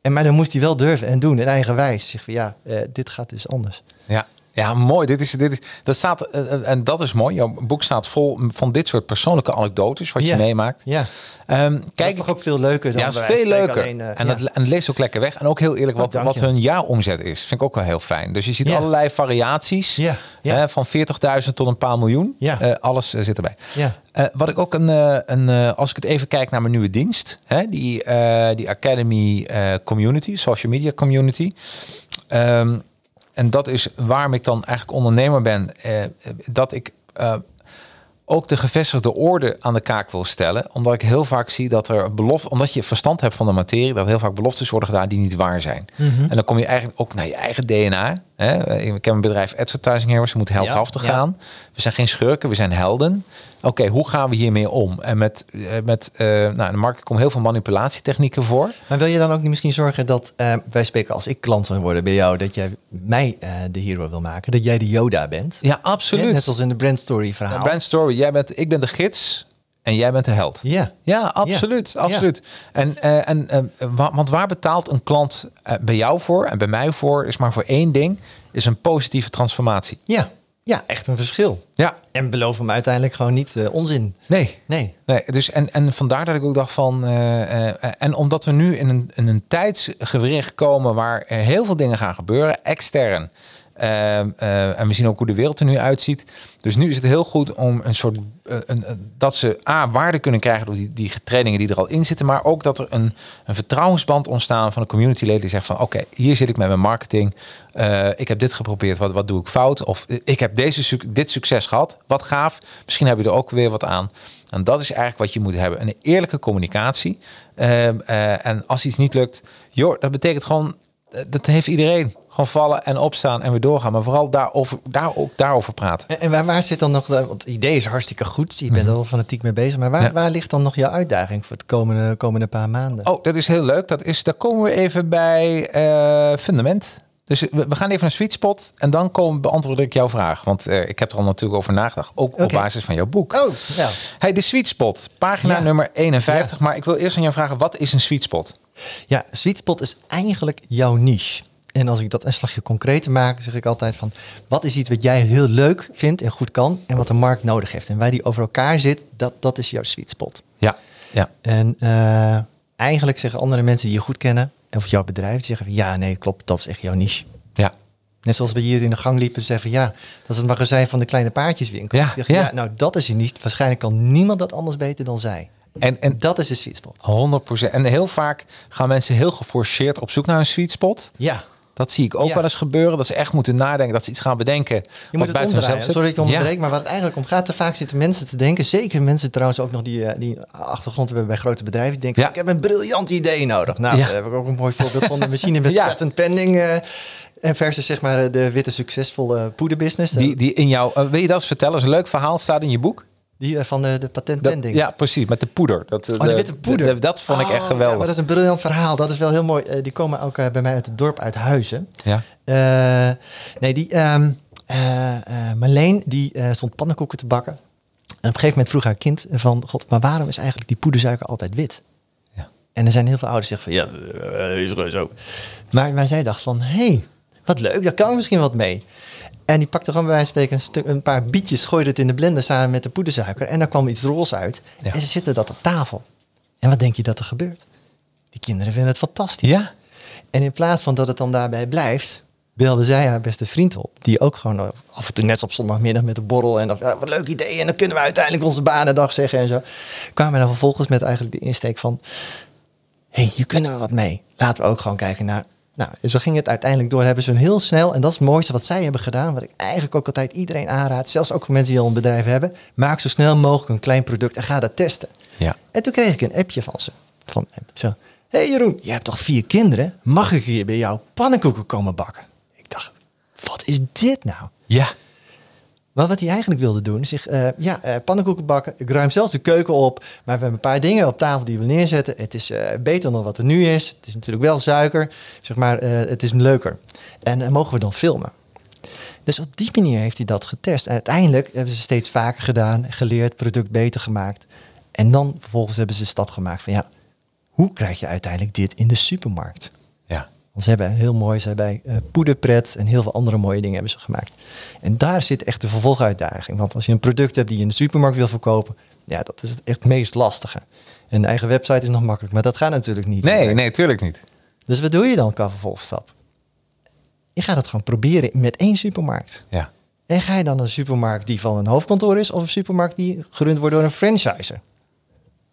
En maar dan moest hij wel durven en doen in eigenwijs. Zeg van ja, uh, dit gaat dus anders. Ja. Ja, mooi. Dit is, dit is, dat staat, en dat is mooi. Jouw boek staat vol van dit soort persoonlijke anekdotes wat je yeah. meemaakt. Ja, yeah. um, dat is toch ook veel leuker dan ja, dat is veel leuker. Alleen, uh, en, ja. dat, en het leest ook lekker weg. En ook heel eerlijk wat, oh, wat hun jaaromzet is. Vind ik ook wel heel fijn. Dus je ziet yeah. allerlei variaties. Yeah. Yeah. Uh, van veertigduizend tot een paar miljoen. Yeah. Uh, alles uh, zit erbij. Yeah. Uh, wat ik ook een, uh, een uh, als ik het even kijk naar mijn nieuwe dienst. Hè, die, uh, die Academy uh, Community, Social Media Community. Um, En dat is waarom ik dan eigenlijk ondernemer ben. Eh, dat ik eh, ook de gevestigde orde aan de kaak wil stellen. Omdat ik heel vaak zie dat er belofte... Omdat je verstand hebt van de materie... dat heel vaak beloftes worden gedaan die niet waar zijn. Mm-hmm. En dan kom je eigenlijk ook naar je eigen D N A. Hè? Ik ken een bedrijf Advertising Heroes. We moeten heldhaftig ja, ja. gaan. We zijn geen schurken, we zijn helden. Oké, okay, hoe gaan we hiermee om? En met, met uh, nou, in de markt komt heel veel manipulatietechnieken voor. Maar wil je dan ook niet misschien zorgen dat... Uh, wij spreken als ik klant zou worden bij jou... dat jij mij uh, de hero wil maken. Dat jij de Yoda bent. Ja, absoluut. Ja, net zoals in de brandstory verhaal. De brandstory, jij bent, ik ben de gids... En jij bent de held. Ja, ja absoluut. Ja. absoluut. En, uh, en, uh, wa- want waar betaalt een klant uh, bij jou voor en bij mij voor... is maar voor één ding, is een positieve transformatie. Ja, ja echt een verschil. Ja. En beloof hem uiteindelijk gewoon niet uh, onzin. Nee. nee. nee dus en, en vandaar dat ik ook dacht van... Uh, uh, en omdat we nu in een, in een tijdsgewricht komen... waar er heel veel dingen gaan gebeuren, extern... Uh, uh, en we zien ook hoe de wereld er nu uitziet. Dus nu is het heel goed om een soort... Uh, een, uh, dat ze A, waarde kunnen krijgen door die, die trainingen die er al in zitten. Maar ook dat er een, een vertrouwensband ontstaat van de communityleden die zegt van... oké, okay, hier zit ik met mijn marketing. Uh, ik heb dit geprobeerd, wat, wat doe ik fout? Of ik heb deze, dit succes gehad, wat gaaf. Misschien heb je er ook weer wat aan. En dat is eigenlijk wat je moet hebben. Een eerlijke communicatie. Uh, uh, en als iets niet lukt, joh, dat betekent gewoon... Dat heeft iedereen. Gewoon vallen en opstaan en weer doorgaan. Maar vooral daarover, daar ook, daarover praten. En, en waar, waar zit dan nog... Want het idee is hartstikke goed. Je bent mm-hmm. er wel fanatiek mee bezig. Maar waar, ja. waar ligt dan nog jouw uitdaging voor de komende, komende paar maanden? Oh, dat is heel leuk. Dat is, daar komen we even bij uh, fundament. Dus we, we gaan even naar sweet spot. En dan komen, beantwoord ik jouw vraag. Want uh, ik heb er al natuurlijk over nagedacht. Ook okay. op basis van jouw boek. Oh, ja. Hey, de sweet spot. Pagina ja. nummer eenenvijftig. Ja. Maar ik wil eerst aan jou vragen. Wat is een sweet spot? Ja, sweet spot is eigenlijk jouw niche. En als ik dat een slagje concreter maak, zeg ik altijd van... wat is iets wat jij heel leuk vindt en goed kan... en wat de markt nodig heeft? En waar die over elkaar zit, dat, dat is jouw sweet spot. Ja, ja. En uh, eigenlijk zeggen andere mensen die je goed kennen... of jouw bedrijf, die zeggen van... ja, nee, klopt, dat is echt jouw niche. Ja. Net zoals we hier in de gang liepen, zeggen van... ja, dat is het magazijn van de kleine paardjeswinkel. Ja, zeg, ja. ja nou, dat is je niche. Waarschijnlijk kan niemand dat anders beter dan zij. En, en dat is een sweet spot. honderd procent. En heel vaak gaan mensen heel geforceerd op zoek naar een sweet spot. Ja. Dat zie ik ook ja. wel eens gebeuren. Dat ze echt moeten nadenken. Dat ze iets gaan bedenken. Je moet het omdraaien. Sorry dat ik onderbreek. Ja. Maar waar het eigenlijk om gaat. Te vaak zitten mensen te denken. Zeker mensen trouwens ook nog die, die achtergrond hebben bij grote bedrijven. Die denken, ja. ik heb een briljant idee nodig. Nou, ja. daar heb ik ook een mooi voorbeeld van. De machine met ja. patent pending. Uh, en versus zeg maar de witte succesvolle poederbusiness. Die, die in jou, uh, wil je dat eens vertellen? Dat is een leuk verhaal. Staat in je boek. Die van de, de patentpending. Ja, precies. Met de poeder. Dat, oh, de witte poeder. De, de, dat vond oh, ik echt geweldig. Ja, maar dat is een briljant verhaal. Dat is wel heel mooi. Uh, die komen ook uh, bij mij uit het dorp, uit Huizen. Ja. Uh, nee, die... Um, uh, uh, Marleen, die uh, stond pannenkoeken te bakken. een gegeven moment vroeg haar kind van... God, maar waarom is eigenlijk die poedersuiker altijd wit? Ja. En er zijn heel veel ouders die zeggen van... ja, is er zo. Maar, maar zij dacht van... hé, hey, wat leuk, daar kan ik misschien wat mee. En die pakte gewoon bij wijze van spreken een, stuk, een paar bietjes... gooide het in de blender samen met de poedersuiker... en daar kwam iets roze uit. Ja. En ze zitten dat op tafel. En wat denk je dat er gebeurt? Die kinderen vinden het fantastisch. Ja. En in plaats van dat het dan daarbij blijft... belde zij haar beste vriend op. Die ook gewoon af en toe net op zondagmiddag met de borrel. En dan, ja, wat leuk idee. En dan kunnen we uiteindelijk onze banendag zeggen en zo. Kwamen dan vervolgens met eigenlijk de insteek van... hé, hey, hier kunnen we wat mee. Laten we ook gewoon kijken naar... Nou, zo ging het uiteindelijk door. Hebben ze een heel snel... En dat is het mooiste wat zij hebben gedaan. Wat ik eigenlijk ook altijd iedereen aanraad. Zelfs ook mensen die al een bedrijf hebben. Maak zo snel mogelijk een klein product en ga dat testen. Ja. En toen kreeg ik een appje van ze. Van zo... hé hey Jeroen, je hebt toch vier kinderen? Mag ik hier bij jou pannenkoeken komen bakken? Ik dacht, wat is dit nou? Ja. Maar wat hij eigenlijk wilde doen, is zich, uh, ja, uh, pannenkoeken bakken. Ik ruim zelfs de keuken op. Maar we hebben een paar dingen op tafel die we neerzetten. Het is uh, beter dan wat er nu is. Het is natuurlijk wel suiker. Zeg maar, uh, het is leuker. En uh, mogen we dan filmen? Dus op die manier heeft hij dat getest. En uiteindelijk hebben ze steeds vaker gedaan. Geleerd, product beter gemaakt. En dan vervolgens hebben ze een stap gemaakt van ja... hoe krijg je uiteindelijk dit in de supermarkt? Ja. Want ze hebben heel mooi, ze hebben uh, poederpret en heel veel andere mooie dingen hebben ze gemaakt. En daar zit echt de vervolguitdaging. Want als je een product hebt die je in de supermarkt wil verkopen, ja, dat is het echt meest lastige. En de eigen website is nog makkelijk, maar dat gaat natuurlijk niet. Nee, nee, tuurlijk niet. Dus wat doe je dan qua vervolgstap? Je gaat het gewoon proberen met één supermarkt. Ja. En ga je dan een supermarkt die van een hoofdkantoor is of een supermarkt die gerund wordt door een franchiser?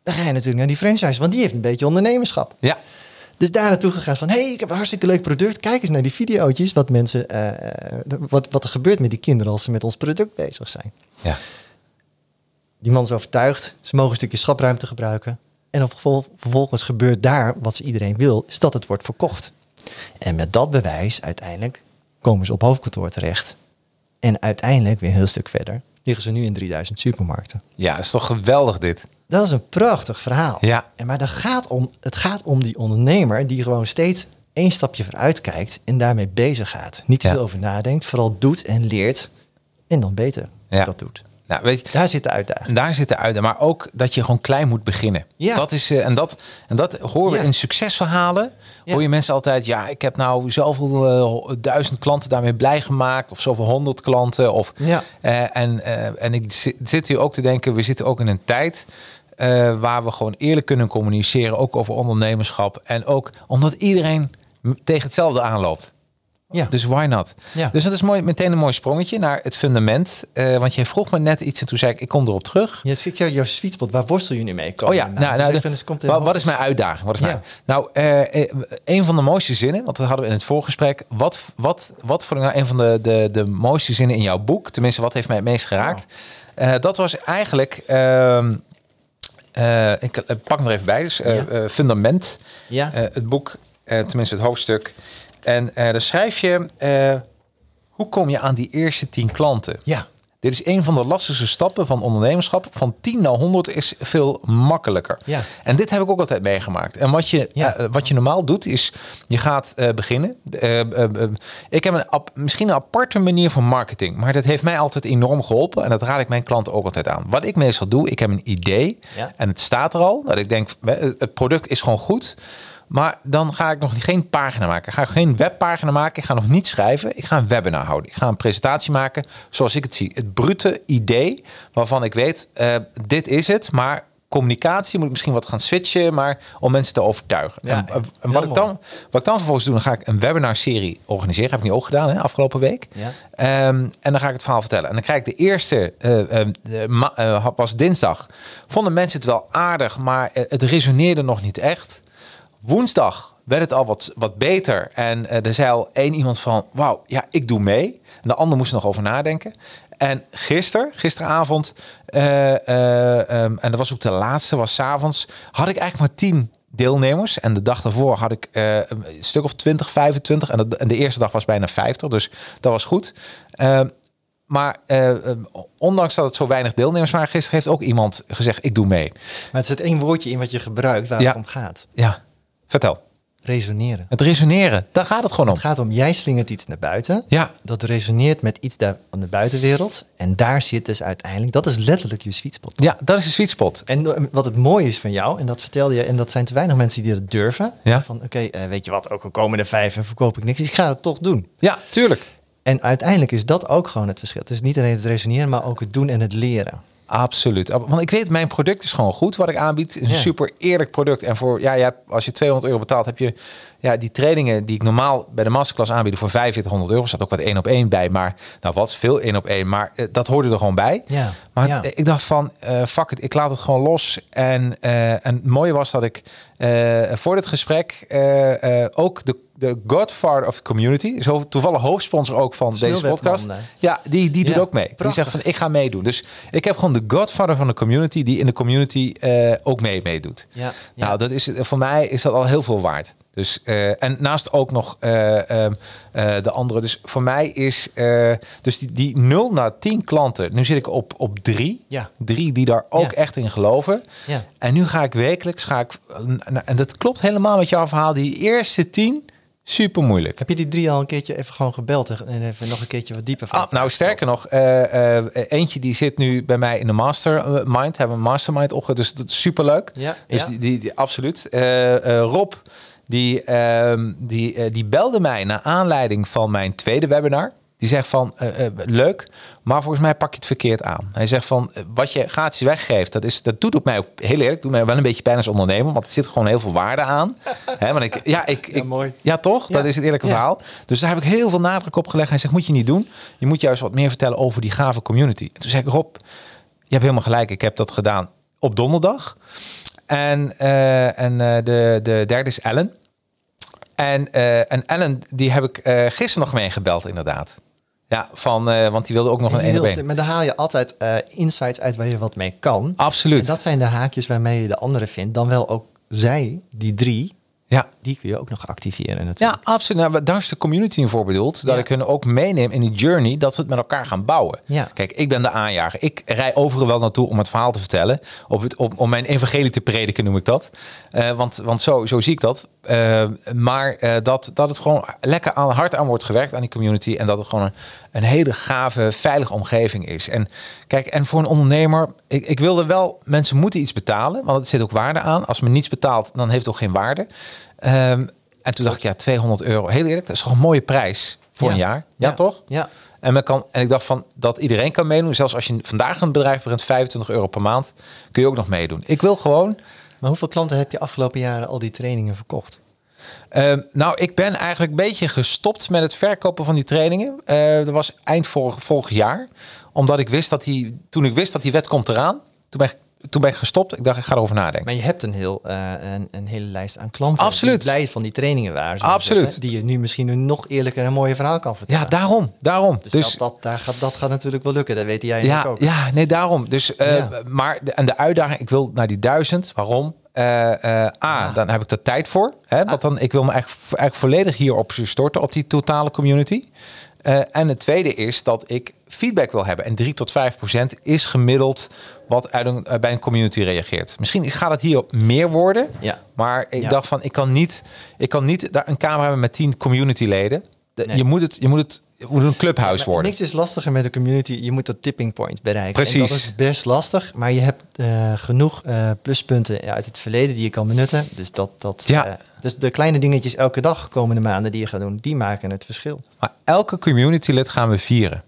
Dan ga je natuurlijk naar die franchise, want die heeft een beetje ondernemerschap. Ja. Dus daar naartoe gegaan van, hé, hey, ik heb een hartstikke leuk product. Kijk eens naar die videootjes, wat, mensen, uh, wat, wat er gebeurt met die kinderen als ze met ons product bezig zijn. Ja. Die man is overtuigd, ze mogen een stukje schapruimte gebruiken. En op, vervolgens gebeurt daar wat ze iedereen wil, is dat het wordt verkocht. En met dat bewijs uiteindelijk komen ze op hoofdkantoor terecht. En uiteindelijk weer een heel stuk verder liggen ze nu in drieduizend supermarkten. Ja, is toch geweldig dit. Dat is een prachtig verhaal. Ja. En maar dat gaat om, het gaat om die ondernemer die gewoon steeds één stapje vooruit kijkt en daarmee bezig gaat. Niet te veel ja. over nadenkt, vooral doet en leert en dan beter ja. dat doet. Nou, weet je, daar zit de uitdaging. Daar zit de uitdaging, maar ook dat je gewoon klein moet beginnen. Ja. Dat is, uh, en, dat, en dat horen ja. we in succesverhalen. Ja. Hoor je mensen altijd, ja, ik heb nou zoveel uh, duizend klanten daarmee blij gemaakt. Of zoveel honderd klanten. Of, ja. uh, en, uh, en ik zit, zit hier ook te denken, we zitten ook in een tijd... Uh, waar we gewoon eerlijk kunnen communiceren. Ook over ondernemerschap. En ook omdat iedereen tegen hetzelfde aanloopt. Ja. Dus why not? Ja. Dus dat is mooi, meteen een mooi sprongetje naar het fundament. Uh, want jij vroeg me net iets en toen zei ik, ik kom erop terug. Ja, zit jou, jouw sweet spot, waar worstel je nu mee? Komen? Oh ja, nou, nou, dus de, komt wat, wat is mijn uitdaging? Wat is ja. mijn, nou, uh, een van de mooiste zinnen, want dat hadden we in het voorgesprek. Wat, wat, wat vond ik nou een van de, de, de mooiste zinnen in jouw boek? Tenminste, wat heeft mij het meest geraakt? Wow. Uh, dat was eigenlijk... Uh, Uh, ik uh, pak hem er even bij. Dus, uh, ja. uh, fundament. Ja. Uh, het boek, uh, tenminste het hoofdstuk. En uh, daar schrijf je... Uh, hoe kom je aan die eerste tien klanten? Ja. Dit is een van de lastigste stappen van ondernemerschap. Van tien naar honderd is veel makkelijker. Ja. En dit heb ik ook altijd meegemaakt. En wat je, ja. uh, wat je normaal doet is... je gaat uh, beginnen. Uh, uh, uh, ik heb een ap- misschien een aparte manier van marketing. Maar dat heeft mij altijd enorm geholpen. En dat raad ik mijn klanten ook altijd aan. Wat ik meestal doe, ik heb een idee. Ja. En het staat er al. Dat ik denk, het product is gewoon goed. Maar dan ga ik nog geen pagina maken. Ik ga geen webpagina maken. Ik ga nog niet schrijven. Ik ga een webinar houden. Ik ga een presentatie maken zoals ik het zie. Het brute idee waarvan ik weet, uh, dit is het. Maar communicatie moet ik misschien wat gaan switchen. Maar om mensen te overtuigen. Ja, en, en wat, ik dan, wat ik dan vervolgens doe, dan ga ik een webinarserie organiseren. Heb ik nu ook gedaan, hè, afgelopen week. Ja. Um, en dan ga ik het verhaal vertellen. En dan krijg ik de eerste, uh, uh, uh, pas dinsdag. Vonden mensen het wel aardig, maar uh, het resoneerde nog niet echt. Woensdag werd het al wat, wat beter. En uh, er zei al één iemand van... wauw, ja, ik doe mee. En de ander moest er nog over nadenken. En gister, gisteravond... Uh, uh, um, en dat was ook de laatste, was 's avonds... had ik eigenlijk maar tien deelnemers. En de dag daarvoor had ik uh, een stuk of twintig, vijfentwintig. En de, en de eerste dag was bijna vijftig. Dus dat was goed. Uh, maar uh, um, ondanks dat het zo weinig deelnemers waren... gisteren heeft ook iemand gezegd, ik doe mee. Maar het zit één woordje in wat je gebruikt waar ja. het om gaat. Ja. Vertel. Resoneren. Het resoneren, daar gaat het gewoon om. Het gaat om, jij slingert iets naar buiten. Ja. Dat resoneert met iets daar van de buitenwereld. En daar zit dus uiteindelijk, dat is letterlijk je sweet spot. Ja, dat is je sweet spot. En wat het mooie is van jou, en dat vertelde je, en dat zijn te weinig mensen die dat durven. Ja. Van oké, okay, weet je wat, ook al komen er vijf en verkoop ik niks. Ik ga het toch doen. Ja, tuurlijk. En uiteindelijk is dat ook gewoon het verschil. Dus niet alleen het resoneren, maar ook het doen en het leren. Absoluut. Want ik weet, mijn product is gewoon goed. Wat ik aanbied is een ja. super eerlijk product. En voor ja, ja, als je tweehonderd euro betaalt, heb je ja, die trainingen die ik normaal bij de masterclass aanbied voor vijfduizend vierhonderd euro. Er staat ook wat één op één bij. Maar nou, wat veel één op één. Maar uh, dat hoorde er gewoon bij. Ja. Maar ja. ik dacht van, uh, fuck it, ik laat het gewoon los. En, uh, en het mooie was dat ik uh, voor dit gesprek uh, uh, ook de de Godfather of the Community, is toevallig hoofdsponsor ook van Smulweb deze podcast. Man, nee. Ja, die, die doet ja, ook mee. Prachtig. Die zegt van, ik ga meedoen. Dus ik heb gewoon de Godfather van de Community, die in de community uh, ook mee meedoet. Ja, ja. Nou, dat is, voor mij is dat al heel veel waard. Dus, uh, en naast ook nog uh, uh, de andere. Dus voor mij is uh, dus die, die nul naar tien klanten. Nu zit ik op, op drie. Ja. Drie die daar ook ja. echt in geloven. Ja. En nu ga ik wekelijks, ga ik, en dat klopt helemaal met jouw verhaal, die eerste tien... Super moeilijk. Heb je die drie al een keertje even gewoon gebeld en even nog een keertje wat dieper van? Ah, nou, sterker nog, uh, uh, eentje die zit nu bij mij in de mastermind. Hebben een mastermind opgezet, dus dat is superleuk. Ja, dus ja. Die, die, die, absoluut. Uh, uh, Rob, die, uh, die, uh, die belde mij naar aanleiding van mijn tweede webinar. Die zegt van, uh, uh, leuk, maar volgens mij pak je het verkeerd aan. Hij zegt van, uh, wat je gratis weggeeft, dat, is, dat doet op mij ook heel eerlijk. Doet mij wel een beetje pijn als ondernemer, want er zit gewoon heel veel waarde aan. He, want ik, ja, ik, ik, ja, mooi. Ja, toch? Ja. Dat is het eerlijke ja. verhaal. Dus daar heb ik heel veel nadruk op gelegd. Hij zegt, moet je niet doen. Je moet juist wat meer vertellen over die gave community. En toen zei ik, Rob, je hebt helemaal gelijk. Ik heb dat gedaan op donderdag. En, uh, en uh, de, de derde is Ellen. En, uh, en Ellen, die heb ik uh, gisteren nog mee gebeld, inderdaad. Ja, van, uh, want die wilde ook nog een ene been. Maar daar haal je altijd uh, insights uit waar je wat mee kan. Absoluut. En dat zijn de haakjes waarmee je de anderen vindt. Dan wel ook zij, die drie, ja. die kun je ook nog activeren natuurlijk. Ja, absoluut. Nou, daar is de community voor bedoeld. Dat ja. ik hun ook meeneem in die journey, dat we het met elkaar gaan bouwen. Ja. Kijk, ik ben de aanjager. Ik rij overal wel naartoe om het verhaal te vertellen. Op het, op, om mijn evangelie te prediken, noem ik dat. Uh, want want zo, zo zie ik dat. Uh, maar uh, dat, dat het gewoon lekker aan, hard aan wordt gewerkt aan die community. En dat het gewoon een, een hele gave, veilige omgeving is. En kijk, en voor een ondernemer, ik, ik wilde wel, mensen moeten iets betalen. Want het zit ook waarde aan. Als men niets betaalt, dan heeft het ook geen waarde. Um, en toen dacht ik, ja, tweehonderd euro. Heel eerlijk, dat is gewoon een mooie prijs voor ja. een jaar. Ja, ja. toch? Ja. En, men kan, en ik dacht van dat iedereen kan meedoen. Zelfs als je vandaag een bedrijf begint, vijfentwintig euro per maand, kun je ook nog meedoen. Ik wil gewoon... Maar hoeveel klanten heb je afgelopen jaren al die trainingen verkocht? Uh, nou, ik ben eigenlijk een beetje gestopt met het verkopen van die trainingen. Uh, dat was eind vorig, vorig jaar. Omdat ik wist dat die... Toen ik wist dat die wet komt eraan, toen ben ik, toen ben ik gestopt. Ik dacht, ik ga erover nadenken. Maar je hebt een, heel, uh, een, een hele lijst aan klanten. Absoluut. Die blij van die trainingen waren. Absoluut. Zeggen, die je nu misschien een nog eerlijker en mooier verhaal kan vertellen. Ja, daarom. daarom. Dus, dus dat, dat, gaat, dat gaat natuurlijk wel lukken. Dat weet jij ja, ook. Ja, nee, daarom. Dus, uh, ja. Maar de, en de uitdaging, ik wil naar die duizend. Waarom? Uh, uh, A, ah. dan heb ik er tijd voor. Hè, ah. Want dan, ik wil me eigenlijk, eigenlijk volledig hierop storten, op die totale community. Uh, en het tweede is dat ik feedback wil hebben. En drie tot vijf procent is gemiddeld wat uit een, uh, bij een community reageert. Misschien gaat het hier meer worden. Ja. Maar ik ja. dacht van, ik kan niet, ik kan niet daar een kamer hebben met tien community leden. De, nee. Je moet het... Je moet het Het moet een clubhouse ja, worden. Niks is lastiger met de community. Je moet dat tipping point bereiken. Precies. En dat is best lastig. Maar je hebt uh, genoeg uh, pluspunten uit het verleden die je kan benutten. Dus, dat, dat, ja. uh, dus de kleine dingetjes elke dag komende maanden die je gaat doen, die maken het verschil. Maar elke community lid gaan we vieren.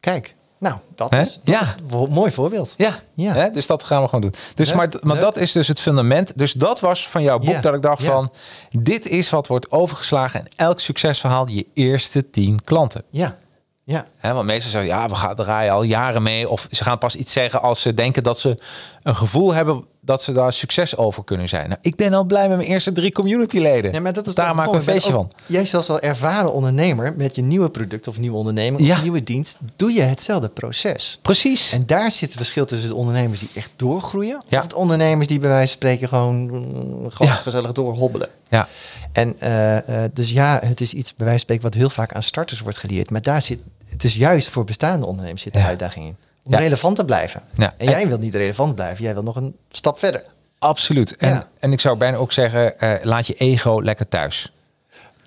Kijk. Nou, dat He? is dat ja. een mooi voorbeeld. Ja, ja. He? Dus dat gaan we gewoon doen. Dus, leuk, maar maar leuk. dat is dus het fundament. Dus dat was van jouw boek yeah. dat ik dacht yeah. van... dit is wat wordt overgeslagen in elk succesverhaal. Je eerste tien klanten. Ja. ja. He? Want meestal zeggen ja, we gaan draaien al jaren mee. Of ze gaan pas iets zeggen als ze denken dat ze een gevoel hebben... dat ze daar succes over kunnen zijn. Nou, ik ben al blij met mijn eerste drie communityleden. Ja, maar dat is daar maak ik een feestje van. Jij zelfs al ervaren ondernemer... met je nieuwe product of nieuwe onderneming... Ja. of nieuwe dienst... doe je hetzelfde proces. Precies. En daar zit het verschil tussen de ondernemers... die echt doorgroeien... Ja. of de ondernemers die bij wijze van spreken... gewoon, gewoon ja. gezellig doorhobbelen. Ja. En uh, uh, dus ja, het is iets bij wijze van spreken... wat heel vaak aan starters wordt geleerd. Maar daar zit... het is juist voor bestaande ondernemers... zit de ja. uitdaging in. Om ja. relevant te blijven. Ja. En jij wilt niet relevant blijven. Jij wilt nog een stap verder. Absoluut. En, ja. en ik zou bijna ook zeggen, uh, laat je ego lekker thuis.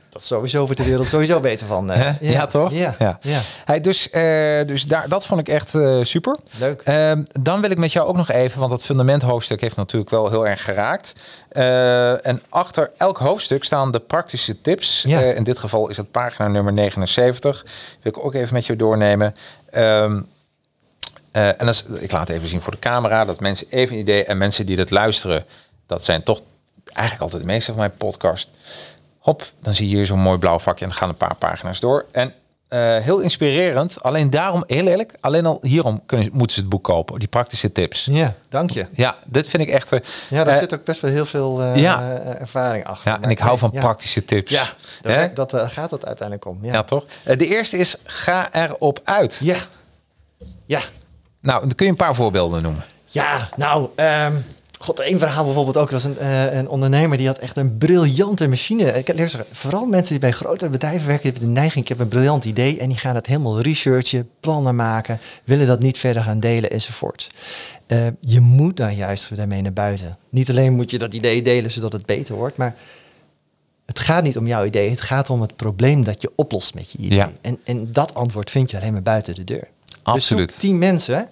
Dat is sowieso voor de wereld sowieso beter van. Uh, ja, ja, toch? Ja. ja. ja. Hey, dus uh, dus daar, dat vond ik echt uh, super. Leuk. Uh, dan wil ik met jou ook nog even, want dat fundament hoofdstuk heeft natuurlijk wel heel erg geraakt. Uh, en achter elk hoofdstuk staan de praktische tips. Ja. Uh, in dit geval is dat pagina nummer negenenzeventig. Wil ik ook even met jou doornemen. Um, Uh, en is, ik laat even zien voor de camera dat mensen even een idee... en mensen die dat luisteren, dat zijn toch eigenlijk altijd de meeste van mijn podcast. Hop, dan zie je hier zo'n mooi blauw vakje en dan gaan een paar pagina's door. En uh, heel inspirerend, alleen daarom, heel eerlijk... alleen al hierom kunnen, moeten ze het boek kopen, die praktische tips. Ja, dank je. Ja, dit vind ik echt... Uh, ja, daar uh, zit ook best wel heel veel uh, ja. uh, ervaring achter. Ja, en ik hou nee, van ja. praktische tips. Ja, dat, Hè? dat uh, gaat het uiteindelijk om. Ja, ja toch? Uh, de eerste is, ga erop uit. Ja, ja. Nou, dan kun je een paar voorbeelden noemen. Ja, nou, um, god, één verhaal bijvoorbeeld ook. Dat was een, uh, een ondernemer die had echt een briljante machine. Ik leer zeggen, vooral mensen die bij grotere bedrijven werken, hebben de neiging, ik heb een briljant idee. En die gaan dat helemaal researchen, plannen maken, willen dat niet verder gaan delen enzovoort. Uh, je moet daar juist daarmee naar buiten. Niet alleen moet je dat idee delen zodat het beter wordt, maar... Het gaat niet om jouw idee, het gaat om het probleem dat je oplost met je idee. Ja. En, en dat antwoord vind je alleen maar buiten de deur. Absoluut. Dus tien mensen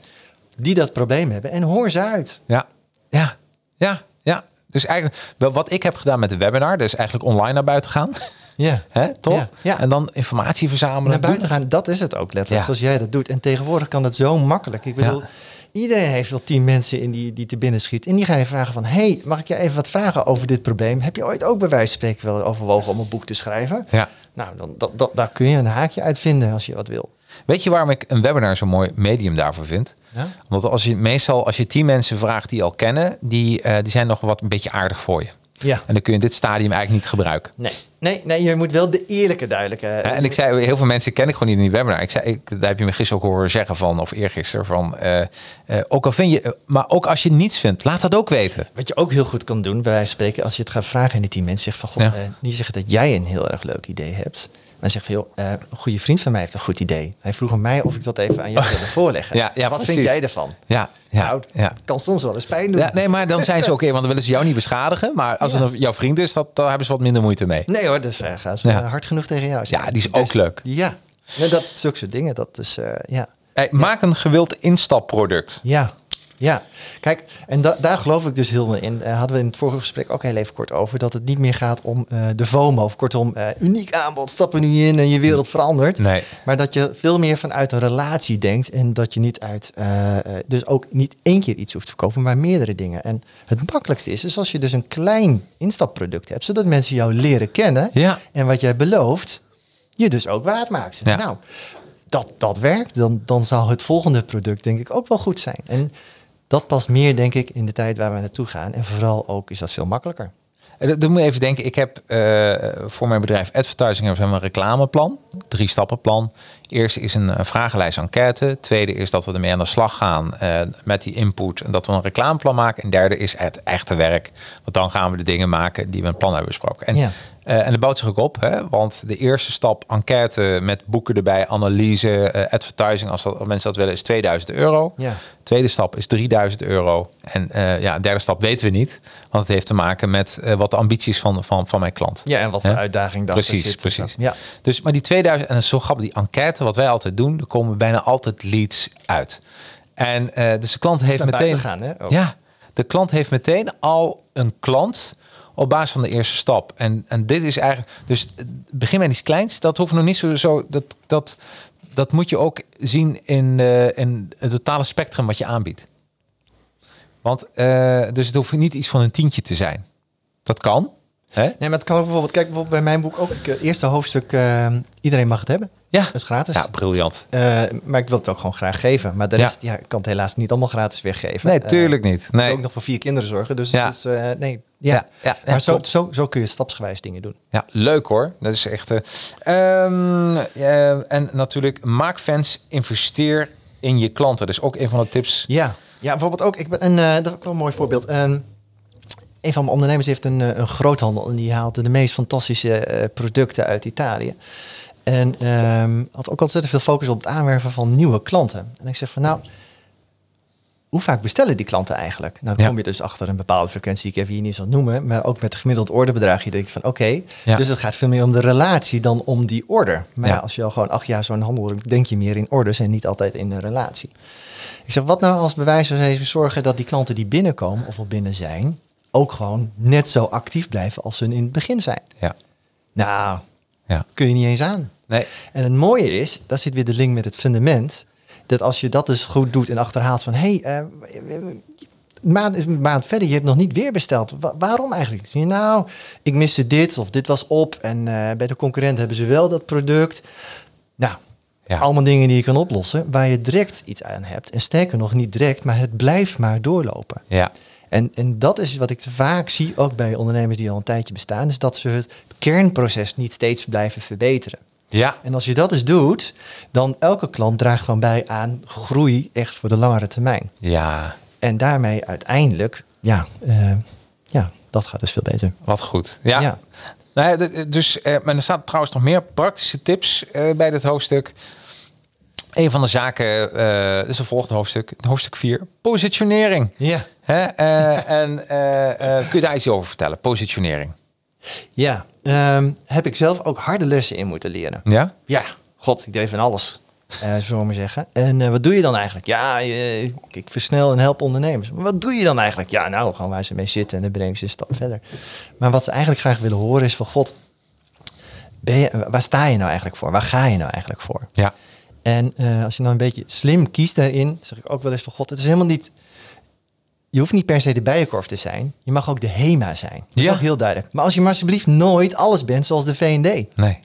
die dat probleem hebben en hoor ze uit. Ja, ja, ja, ja. Dus eigenlijk wel wat ik heb gedaan met de webinar, dus eigenlijk online naar buiten gaan. Ja, He, toch? Ja, ja. En dan informatie verzamelen. Naar buiten doen. gaan, dat is het ook letterlijk, ja. zoals jij dat doet. En tegenwoordig kan dat zo makkelijk. Ik bedoel, ja. iedereen heeft wel tien mensen in die, die te binnen schiet. En die gaan je vragen van, hey, mag ik je even wat vragen over dit probleem? Heb je ooit ook bij wijze van spreken wel overwogen om een boek te schrijven? Ja. Nou, dan, dat, dat, daar kun je een haakje uit vinden als je wat wil. Weet je waarom ik een webinar zo'n mooi medium daarvoor vind? Ja? Omdat als je meestal, als je tien mensen vraagt die je al kennen, die, uh, die zijn nog wat een beetje aardig voor je. Ja. En dan kun je dit stadium eigenlijk niet gebruiken. Nee, nee, nee, je moet wel de eerlijke, duidelijke... Ja, en ik zei, heel veel mensen ken ik gewoon niet in die webinar. Ik zei, ik, daar heb je me gisteren ook horen zeggen van, of eergisteren, van... Uh, uh, ook al vind je, maar ook als je niets vindt, laat dat ook weten. Wat je ook heel goed kan doen, bij wijze van spreken, als je het gaat vragen en die tien mensen zeggen van... God, ja. uh, niet zeggen dat jij een heel erg leuk idee hebt... En zegt van, joh, een goede vriend van mij heeft een goed idee. Hij vroeg aan mij of ik dat even aan jou wilde voorleggen. Ja, ja, wat precies. vind jij ervan? Ja, ja, nou, ja. Het kan soms wel eens pijn doen. Ja, nee, maar dan zijn ze oké, okay, want dan willen ze jou niet beschadigen. Maar als ja. het jouw vriend is, dat, daar hebben ze wat minder moeite mee. Nee hoor, dus uh, gaan ze ja. hard genoeg tegen jou zeggen. Ja, die is ook dus, leuk. Ja, nee, dat, zulke soort dingen. Dat is, uh, ja. Hey, ja. Maak een gewild instapproduct. Ja. Ja, kijk, en da- daar geloof ik dus heel veel in. Uh, hadden we in het vorige gesprek ook heel even kort over... dat het niet meer gaat om uh, de FOMO. Of kortom, uh, uniek aanbod, stappen nu in en je wereld verandert. Nee. Maar dat je veel meer vanuit een relatie denkt... en dat je niet uit... Uh, dus ook niet één keer iets hoeft te verkopen, maar meerdere dingen. En het makkelijkste is, is als je dus een klein instapproduct hebt... zodat mensen jou leren kennen. Ja. En wat jij belooft, je dus ook waard maakt. Ja. Nou, dat, dat werkt. Dan, dan zal het volgende product denk ik ook wel goed zijn. En... Dat past meer, denk ik, in de tijd waar we naartoe gaan. En vooral ook is dat veel makkelijker. Dan moet je even denken. Ik heb uh, voor mijn bedrijf Advertising Heroes een reclameplan. Drie stappenplan. Eerst is een, een vragenlijst enquête. Tweede is dat we ermee aan de slag gaan uh, met die input. En dat we een reclameplan maken. En derde is het echte werk. Want dan gaan we de dingen maken die we een plan hebben besproken. En, ja. uh, en dat bouwt zich ook op. Hè? Want de eerste stap enquête met boeken erbij, analyse, uh, advertising. Als, dat, als mensen dat willen is tweeduizend euro. Ja. Tweede stap is drieduizend euro. En uh, ja, derde stap weten we niet. Want het heeft te maken met uh, wat de ambities van, van, van mijn klant. Ja, en wat de He? uitdaging daar precies, zit. Precies. Ja. Dus, maar die tweeduizend, en dat is zo grappig, die enquête... wat wij altijd doen, er komen bijna altijd leads uit. En uh, dus de klant heeft meteen... Gaan, hè? Ja, de klant heeft meteen al een klant op basis van de eerste stap. En, en dit is eigenlijk... Dus begin met iets kleins, dat hoeft nog niet zo... zo dat, dat, dat moet je ook zien in, uh, in het totale spectrum wat je aanbiedt. Want uh, dus het hoeft niet iets van een tientje te zijn. Dat kan. Hè? Nee, maar het kan ook bijvoorbeeld... Kijk, bijvoorbeeld bij mijn boek ook het eerste hoofdstuk... Uh, iedereen mag het hebben. Ja, dat is gratis. Ja, briljant. Uh, maar ik wil het ook gewoon graag geven. Maar de rest, ja. Ja, ik kan het helaas niet allemaal gratis weggeven. Nee, tuurlijk uh, niet. Nee. Ik wil ook nog voor vier kinderen zorgen. Dus, ja. dus uh, nee. Ja, ja, ja. Maar zo, zo, zo kun je stapsgewijs dingen doen. Ja, leuk hoor. Dat is echt... Uh, um, uh, en natuurlijk, maak fans, investeer in je klanten. Dus ook een van de tips. Ja, ja bijvoorbeeld ook... Ik ben, een, uh, dat is ook wel een mooi voorbeeld... Uh, Een van mijn ondernemers heeft een, een groothandel... en die haalde de meest fantastische producten uit Italië. En um, had ook ontzettend veel focus op het aanwerven van nieuwe klanten. En ik zeg van nou, hoe vaak bestellen die klanten eigenlijk? Nou, dan ja. kom je dus achter een bepaalde frequentie, die ik even hier niet zal noemen, maar ook met gemiddeld orderbedrag. Je denkt van oké, okay, ja. dus het gaat veel meer om de relatie dan om die order. Maar ja. Ja, als je al gewoon acht jaar zo'n handel doet, denk je meer in orders en niet altijd in een relatie. Ik zeg, wat nou als bewijs we even zorgen dat die klanten die binnenkomen of al binnen zijn, ook gewoon net zo actief blijven als ze in het begin zijn. Ja. Nou, ja. dat kun je niet eens aan. Nee. En het mooie is, daar zit weer de link met het fundament, dat als je dat dus goed doet en achterhaalt van hé, hey, uh, maand is een maand verder, je hebt nog niet weer besteld. Wa- waarom eigenlijk niet? Nou, ik miste dit of dit was op en uh, bij de concurrent hebben ze wel dat product. Nou, ja. allemaal dingen die je kan oplossen waar je direct iets aan hebt. En sterker nog, niet direct, maar het blijft maar doorlopen. Ja. En, en dat is wat ik te vaak zie, ook bij ondernemers die al een tijdje bestaan, is dat ze het kernproces niet steeds blijven verbeteren. Ja. En als je dat dus doet, dan elke klant draagt gewoon bij aan groei echt voor de langere termijn. Ja. En daarmee uiteindelijk, ja, uh, ja dat gaat dus veel beter. Wat goed. Ja. ja. Nou ja, dus, uh, maar er staat trouwens nog meer praktische tips uh, bij dit hoofdstuk. Een van de zaken, uh, is het volgende hoofdstuk, hoofdstuk vier, positionering. Ja. Hè? Uh, en uh, uh, kun je daar iets over vertellen? Positionering. Ja, um, heb ik zelf ook harde lessen in moeten leren. Ja? Ja, god, ik deed van alles, uh, zullen we zeggen. En uh, wat doe je dan eigenlijk? Ja, uh, ik versnel en help ondernemers. Maar wat doe je dan eigenlijk? Ja, nou, gaan wij ze mee zitten en dan breng ik ze een stap verder. Maar wat ze eigenlijk graag willen horen is van god, ben je, waar sta je nou eigenlijk voor? Waar ga je nou eigenlijk voor? Ja. En uh, als je nou een beetje slim kiest daarin, zeg ik ook wel eens van god, het is helemaal niet... Je hoeft niet per se de Bijenkorf te zijn. Je mag ook de HEMA zijn. Dat ja. is ook heel duidelijk. Maar als je maar alsjeblieft nooit alles bent zoals de V en D. Nee.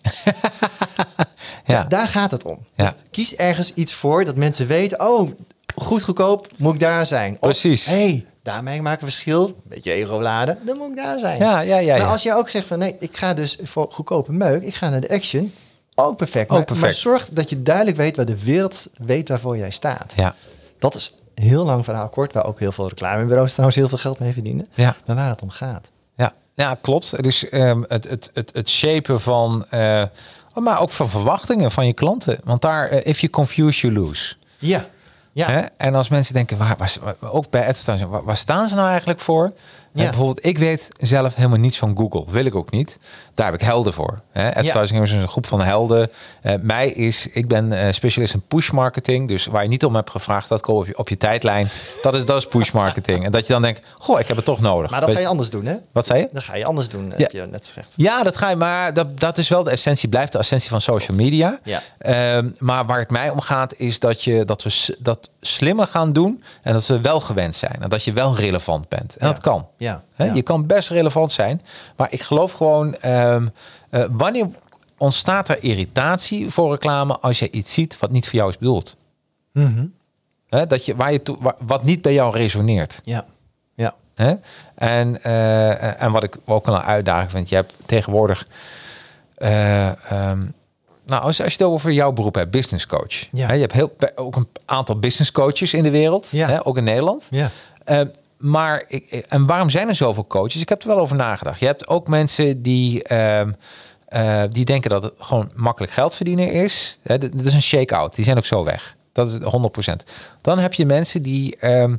ja. Daar gaat het om. Ja. Dus kies ergens iets voor dat mensen weten, oh, goed goedkoop moet ik daar zijn. Of, precies. Hey, daarmee maken we verschil. Een beetje ego-laden. Dan moet ik daar zijn. Ja, ja, ja, ja. Maar als je ook zegt van nee, ik ga dus voor goedkope meuk. Ik ga naar de Action. Ook perfect. Ook maar, perfect. Maar zorg dat je duidelijk weet waar de wereld weet waarvoor jij staat. Ja. Dat is heel lang verhaal kort, waar ook heel veel reclamebureaus trouwens heel veel geld mee verdienen. Ja. Maar waar het om gaat. Ja, ja klopt. Dus um, het, het, het, het shapen van, uh, maar ook van verwachtingen van je klanten. Want daar, uh, if you confuse, you lose. Ja. ja. Hè? En als mensen denken, waar, waar, waar, ook bij advertising, waar, waar staan ze nou eigenlijk voor? Ja. En bijvoorbeeld, ik weet zelf helemaal niets van Google. Wil ik ook niet. Daar heb ik helden voor. Hè? Advertising Heroes is een groep van helden. Uh, mij is, ik ben uh, specialist in push marketing. Dus waar je niet om hebt gevraagd, dat komt op je, op je tijdlijn. Dat is, dat is push marketing. En dat je dan denkt, goh, ik heb het toch nodig. Maar dat weet, ga je anders doen, hè? Wat zei je? Dat ga je anders doen, heb ja. je net gezegd. Ja, dat ga je. Maar dat, dat is wel de essentie, blijft de essentie van social media. Ja. Um, maar waar het mij om gaat, is dat, je, dat we dat slimmer gaan doen. En dat we wel gewend zijn. En dat je wel relevant bent. En ja. dat kan. Ja, He, ja. Je kan best relevant zijn. Maar ik geloof gewoon... Um, uh, wanneer ontstaat er irritatie voor reclame als je iets ziet wat niet voor jou is bedoeld? Mm-hmm. He, dat je, waar je to, waar, wat niet bij jou resoneert. Ja. Ja. He? En, uh, en wat ik ook een uitdaging vind. Je hebt tegenwoordig... Uh, um, nou, als, als je het over jouw beroep hebt, business coach. Ja. He, je hebt heel, ook een aantal business coaches in de wereld. Ja. He, ook in Nederland. Ja. Uh, Maar, ik, en waarom zijn er zoveel coaches? Ik heb er wel over nagedacht. Je hebt ook mensen die, uh, uh, die denken dat het gewoon makkelijk geld verdienen is. Hè, dat is een shake-out. Die zijn ook zo weg. Dat is honderd procent. Dan heb je mensen die... Um,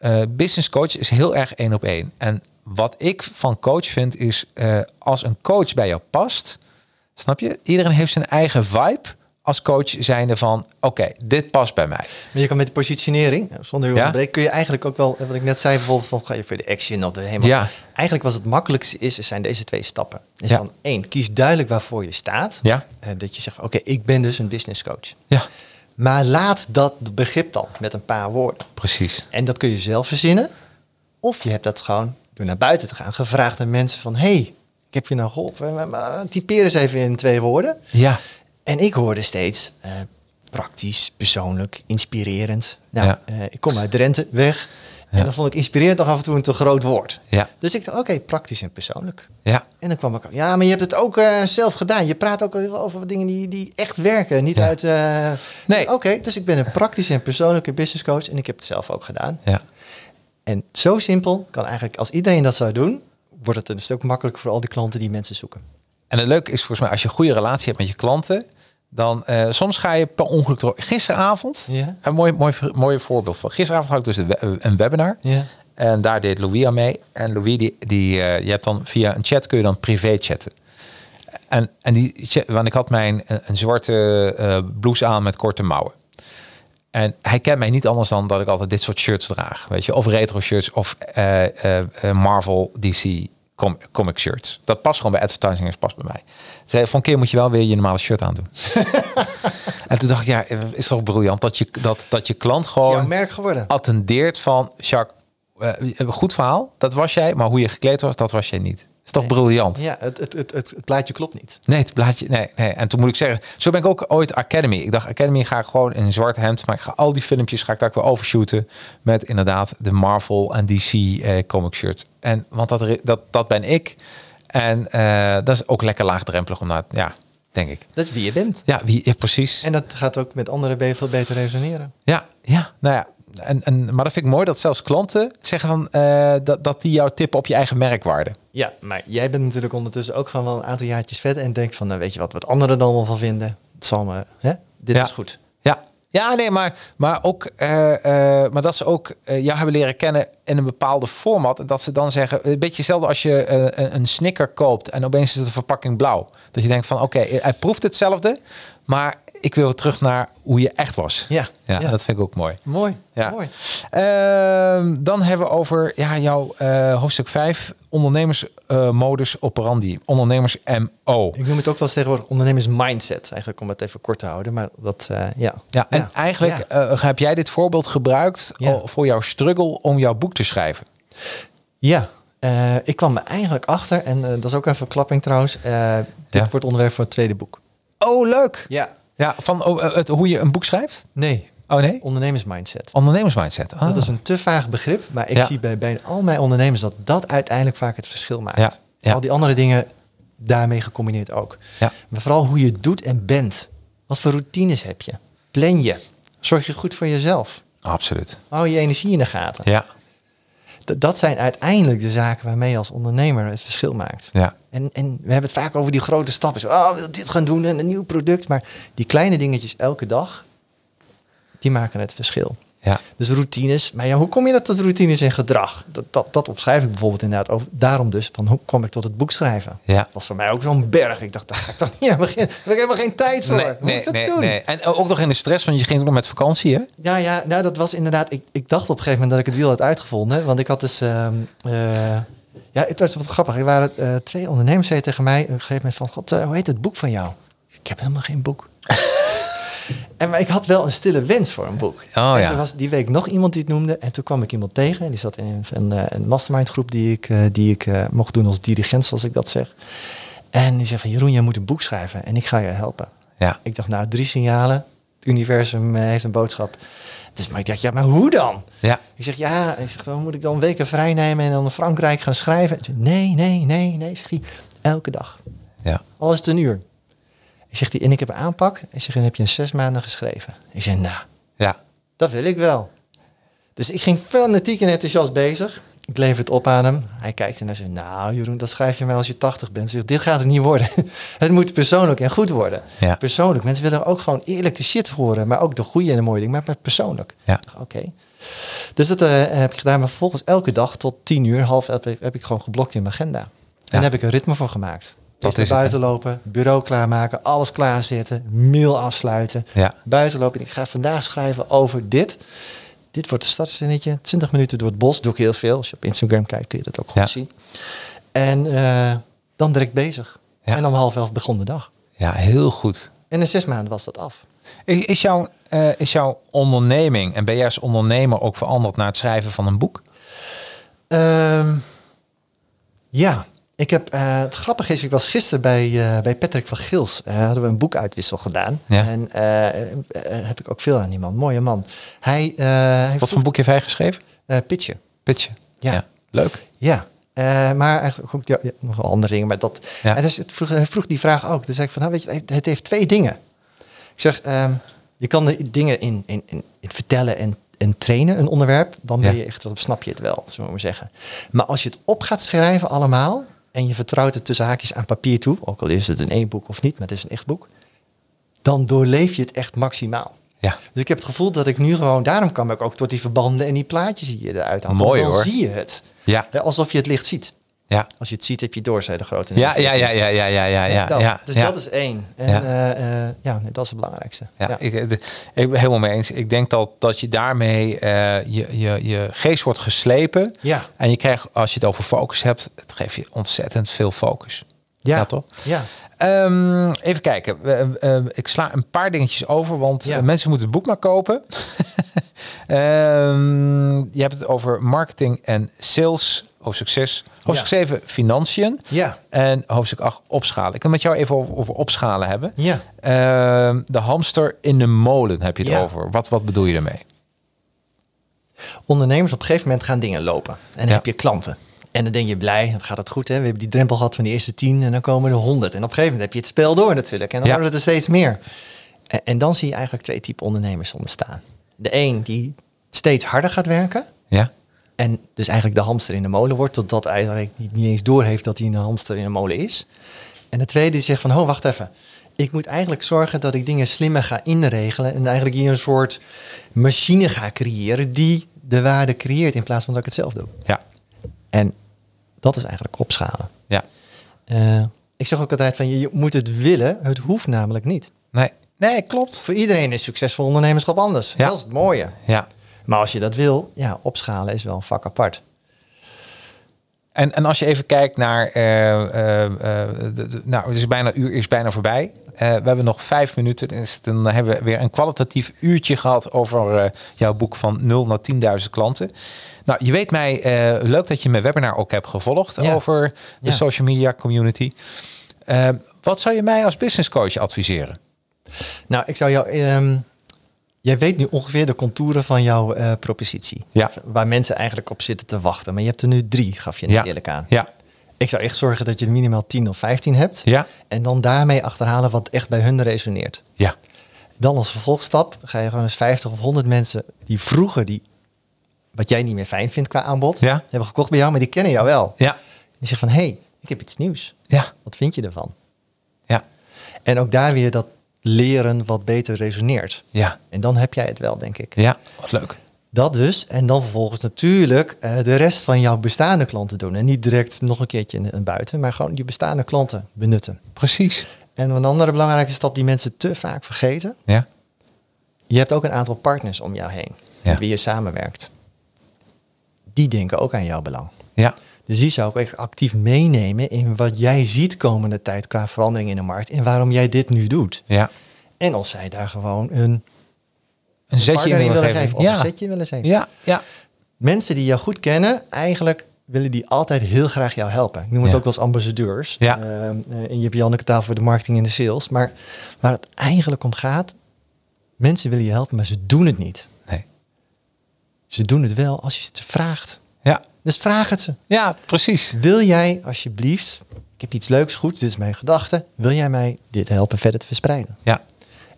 uh, business coach is heel erg één op één. En wat ik van coach vind is... Uh, als een coach bij jou past... Snap je? Iedereen heeft zijn eigen vibe... als coach zijnde van, oké, okay, dit past bij mij. Maar je kan met de positionering, zonder heel ja? breek... kun je eigenlijk ook wel, wat ik net zei bijvoorbeeld... van ga je voor de Action of de helemaal... Ja. Eigenlijk wat het makkelijkste is, zijn deze twee stappen. Is ja. dan één, kies duidelijk waarvoor je staat. Ja. Uh, dat je zegt, oké, okay, ik ben dus een business coach. Ja. Maar laat dat begrip dan met een paar woorden. Precies. En dat kun je zelf verzinnen. Of je hebt dat gewoon, door naar buiten te gaan... gevraagd aan mensen van, hé, hey, ik heb je nou geholpen. Typeer eens even in twee woorden. Ja. En ik hoorde steeds uh, praktisch, persoonlijk, inspirerend. Nou, ja. uh, ik kom uit Drenthe, weg. Ja. En dan vond ik inspirerend nog af en toe een te groot woord. Ja. Dus ik dacht, oké, okay, praktisch en persoonlijk. Ja. En dan kwam ik, ja, maar je hebt het ook uh, zelf gedaan. Je praat ook over dingen die, die echt werken. Niet ja. uit... Uh, nee. Oké, okay, dus ik ben een praktische en persoonlijke business coach. En ik heb het zelf ook gedaan. Ja. En zo simpel kan eigenlijk, als iedereen dat zou doen... wordt het een stuk makkelijker voor al die klanten die mensen zoeken. En het leuke is volgens mij, als je een goede relatie hebt met je klanten... Dan uh, soms ga je per ongeluk door. Gisteravond, yeah. een mooi, mooi, mooi voorbeeld van. Gisteravond had ik dus een webinar. Yeah. En daar deed Louis aan mee. En Louis, die, die, uh, je hebt dan via een chat kun je dan privé chatten. En, en die, want ik had mijn een zwarte uh, blouse aan met korte mouwen. En hij kent mij niet anders dan dat ik altijd dit soort shirts draag. Weet je, of retro shirts of uh, uh, Marvel, D C, com- comic shirts. Dat past gewoon bij advertising, dat past bij mij. Zei, van een keer moet je wel weer je normale shirt aandoen. En toen dacht ik, ja, is toch briljant dat je, dat, dat je klant gewoon merk geworden. Attendeert van, Jacques, uh, goed verhaal, dat was jij, maar hoe je gekleed was, dat was jij niet. Is toch nee. briljant? Ja, het, het, het, het plaatje klopt niet. Nee, het plaatje, nee, nee. En toen moet ik zeggen, zo ben ik ook ooit Academy. Ik dacht, Academy ga ik gewoon in een zwart hemd, maar ik ga al die filmpjes, ga ik daar weer overshooten met inderdaad de Marvel en D C eh, comic shirt. En want dat, dat, dat ben ik. En uh, dat is ook lekker laagdrempelig om naar, ja, denk ik. Dat is wie je bent. Ja, wie, ja, precies. En dat gaat ook met anderen veel beter resoneren. Ja, ja, nou ja. En, en, maar dat vind ik mooi dat zelfs klanten zeggen van uh, dat, dat die jou tippen op je eigen merkwaarde. Ja, maar jij bent natuurlijk ondertussen ook gewoon wel een aantal jaartjes vet en denkt van, nou weet je wat, wat anderen dan allemaal van vinden. Het zal me, hè? Dit ja. is goed. Ja, ja, nee, maar, maar ook, uh, uh, maar dat ze ook uh, jou hebben leren kennen in een bepaalde format en dat ze dan zeggen, een beetje hetzelfde als je uh, een Snicker koopt en opeens is de verpakking blauw. Dat je denkt van, oké, okay, hij proeft hetzelfde, maar ik wil terug naar hoe je echt was. Ja, ja, ja. Dat vind ik ook mooi. Mooi, ja. mooi. Uh, dan hebben we over ja, jouw uh, hoofdstuk vijf. Ondernemersmodus uh, operandi. Ondernemers M O. Ik noem het ook wel eens tegenwoordig ondernemers mindset. Eigenlijk om het even kort te houden. Maar dat, uh, ja. ja. En ja. eigenlijk ja. Uh, heb jij dit voorbeeld gebruikt ja. voor jouw struggle om jouw boek te schrijven? Ja. Uh, ik kwam er eigenlijk achter. En uh, dat is ook even een klapping trouwens. Uh, dit ja. wordt onderwerp voor het tweede boek. Oh, leuk. Ja. Ja, van oh, het, hoe je een boek schrijft? Nee. Oh nee? Ondernemersmindset. Ondernemersmindset. Ah. Dat is een te vaag begrip, maar ik ja. zie bij, bij al mijn ondernemers dat dat uiteindelijk vaak het verschil maakt. Ja. Ja. Al die andere dingen daarmee gecombineerd ook. Ja. Maar vooral hoe je het doet en bent. Wat voor routines heb je? Plan je? Zorg je goed voor jezelf? Absoluut. Hou je energie in de gaten? Ja. D- dat zijn uiteindelijk de zaken waarmee je als ondernemer het verschil maakt. Ja. En, en we hebben het vaak over die grote stappen. Zo, oh, wil dit gaan doen en een nieuw product. Maar die kleine dingetjes elke dag, die maken het verschil. Ja. Dus routines. Maar ja, hoe kom je dat tot routines en gedrag? Dat, dat, dat opschrijf ik bijvoorbeeld inderdaad over. Daarom dus, van hoe kwam ik tot het boek schrijven? Ja. Dat was voor mij ook zo'n berg. Ik dacht, daar ga ik toch niet aan beginnen. Daar heb ik helemaal geen tijd voor. Nee, hoe nee, moet ik dat nee, doen? Nee. En ook nog in de stress, want je ging ook nog met vakantie, hè? Ja, ja, nou dat was inderdaad... Ik, ik dacht op een gegeven moment dat ik het wiel had uitgevonden. Want ik had dus... Um, uh, Ja, het was wat grappig. Er waren uh, twee ondernemers die tegen mij op een gegeven moment van... God, uh, hoe heet het boek van jou? Ik heb helemaal geen boek. en, maar ik had wel een stille wens voor een boek. Oh, en ja. toen was die week nog iemand die het noemde. En toen kwam ik iemand tegen. En die zat in een, een, een mastermind groep die ik, uh, die ik uh, mocht doen als dirigent, zoals ik dat zeg. En die zei van, Jeroen, jij moet een boek schrijven. En ik ga je helpen. Ja. Ik dacht, nou, drie signalen. Het universum uh, heeft een boodschap. Dus maar ik dacht, ja, maar hoe dan? Ja. Ik zeg, ja, ik zeg, dan moet ik dan weken vrij nemen en dan Frankrijk gaan schrijven. Zeg, nee, nee, nee, nee, zeg hij. Elke dag. Ja. Al is het een uur. Ik zeg, die, en ik heb een aanpak. Ik zeg, dan heb je in zes maanden geschreven. Ik zeg, nou, ja. dat wil ik wel. Dus ik ging fanatiek en enthousiast bezig. Ik lever het op aan hem. Hij kijkt en hij zegt, nou Jeroen, dat schrijf je mij als je tachtig bent. Zeg, dit gaat het niet worden. Het moet persoonlijk en goed worden. Ja. Persoonlijk. Mensen willen ook gewoon eerlijk de shit horen. Maar ook de goede en de mooie dingen. Maar persoonlijk. Ja. Oké. Okay. Dus dat uh, heb ik gedaan. Maar vervolgens elke dag tot tien uur, half elf, heb ik gewoon geblokt in mijn agenda. En ja. daar heb ik een ritme voor gemaakt. Dat is buiten het, lopen, bureau klaarmaken, alles klaarzetten, mail afsluiten. Ja. Buiten lopen. Ik ga vandaag schrijven over dit. Dit wordt een startzinnetje. twintig minuten door het bos. Doe ik heel veel. Als je op Instagram kijkt kun je dat ook goed ja. zien. En uh, dan direct bezig. Ja. En om half elf begon de dag. Ja, heel goed. En in zes maanden was dat af. Is jouw, uh, is jouw onderneming en ben jij als ondernemer ook veranderd naar het schrijven van een boek? Um, ja. Ik heb, uh, het grappige is, ik was gisteren bij, uh, bij Patrick van Gils. Uh, hadden we een boekuitwissel gedaan. Ja. En uh, uh, heb ik ook veel aan die man. Mooie man. Hij, uh, hij Wat voor vroeg... boek heeft hij geschreven? Uh, Petje. Petje. Ja. ja. Leuk. Ja. Uh, maar eigenlijk ook ja, nog wel andere dingen. Maar dat... Ja. En dus het vroeg, hij vroeg die vraag ook. Dus zei ik van, nou weet je, het heeft twee dingen. Ik zeg, um, je kan de dingen in, in, in, in vertellen en en trainen een onderwerp. Dan ben je ja. echt, dan snap je het wel, zullen we maar zeggen. Maar als je het op gaat schrijven allemaal... en je vertrouwt het tussen haakjes aan papier toe... ook al is het een e-boek of niet, maar het is een echt boek... dan doorleef je het echt maximaal. Ja. Dus ik heb het gevoel dat ik nu gewoon... Daarom kwam ik ook tot die verbanden en die plaatjes die je eruit haalt. Mooi dan hoor. Dan zie je het. Ja. Alsof je het licht ziet. Ja. Als je het ziet, heb je door, zei de grote. Ja, ja, ja, ja, ja, ja, ja, ja, dat, ja. Dus ja. Dat is één. En ja, uh, uh, ja nee, dat is het belangrijkste. Ja, ja. Ik, de, ik ben helemaal mee eens. Ik denk dat, dat je daarmee uh, je, je, je geest wordt geslepen. Ja. En je krijgt, als je het over focus hebt, het geeft je ontzettend veel focus. Ja, ja toch? Ja. Um, even kijken. Uh, uh, ik sla een paar dingetjes over, want ja. uh, mensen moeten het boek maar kopen. um, je hebt het over marketing en sales. Hoofdstuk zes. Hoofdstuk ja. zeven, financiën. Ja. En hoofdstuk acht, opschalen. Ik kan met jou even over, over opschalen hebben. Ja. Uh, de hamster in de molen heb je het ja. over. Wat, wat bedoel je daarmee? Ondernemers op een gegeven moment gaan dingen lopen. En dan ja. heb je klanten. En dan denk je blij, dan gaat het goed. Hè? We hebben die drempel gehad van de eerste tien en dan komen er honderd. En op een gegeven moment heb je het spel door natuurlijk. En dan ja. worden het er steeds meer. En, en dan zie je eigenlijk twee typen ondernemers ontstaan. De een die steeds harder gaat werken. Ja. En dus eigenlijk de hamster in de molen wordt, totdat eigenlijk niet eens doorheeft dat hij een hamster in de molen is. En de tweede die zegt van, oh wacht even. Ik moet eigenlijk zorgen dat ik dingen slimmer ga inregelen. En eigenlijk hier een soort machine ga creëren die de waarde creëert in plaats van dat ik het zelf doe. Ja. En dat is eigenlijk opschalen. Ja. Uh, ik zeg ook altijd van, je moet het willen. Het hoeft namelijk niet. Nee, nee, klopt. Voor iedereen is succesvol ondernemerschap anders. Ja. Dat is het mooie. Ja. Maar als je dat wil, ja, opschalen is wel een vak apart. En, en als je even kijkt naar... Uh, uh, uh, de, de, nou, het is bijna uur is bijna voorbij. Uh, we hebben nog vijf minuten. Dus dan hebben we weer een kwalitatief uurtje gehad over uh, jouw boek van nul naar tienduizend klanten. Nou, je weet mij, uh, leuk dat je mijn webinar ook hebt gevolgd ja. over de ja. social media community. Uh, wat zou je mij als business coach adviseren? Nou, ik zou jou... Um... Jij weet nu ongeveer de contouren van jouw uh, propositie. Ja. Waar mensen eigenlijk op zitten te wachten. Maar je hebt er nu drie, gaf je net ja. eerlijk aan. Ja. Ik zou echt zorgen dat je minimaal tien of vijftien hebt. Ja. En dan daarmee achterhalen wat echt bij hun resoneert. Ja. Dan als vervolgstap ga je gewoon eens vijftig of honderd mensen die vroeger die, wat jij niet meer fijn vindt qua aanbod, ja. hebben gekocht bij jou, maar die kennen jou wel. Ja. Die zeggen van, hé, hey, ik heb iets nieuws. Ja. Wat vind je ervan? Ja. En ook daar weer dat leren wat beter resoneert. Ja. En dan heb jij het wel, denk ik. Ja, wat leuk. Dat dus. En dan vervolgens natuurlijk uh, de rest van jouw bestaande klanten doen. En niet direct nog een keertje in, in buiten, maar gewoon je bestaande klanten benutten. Precies. En een andere belangrijke stap die mensen te vaak vergeten. Ja. Je hebt ook een aantal partners om jou heen. Ja. Met wie je samenwerkt. Die denken ook aan jouw belang. Ja. Dus die zou ik echt actief meenemen in wat jij ziet komende tijd qua verandering in de markt en waarom jij dit nu doet. Ja. En als zij daar gewoon een, een zetje in willen geven. Of ja. een zetje willen geven. Ja. Ja. Mensen die jou goed kennen, eigenlijk willen die altijd heel graag jou helpen. Ik noem het ja. ook wel als ambassadeurs. Ja. Uh, en je hebt Janneke taal voor de marketing en de sales. Maar waar het eigenlijk om gaat, mensen willen je helpen, maar ze doen het niet. Nee. Ze doen het wel als je ze vraagt. Ja. Dus vraag het ze. Ja, precies. Wil jij alsjeblieft, ik heb iets leuks, goed, dit is mijn gedachte. Wil jij mij dit helpen verder te verspreiden? Ja.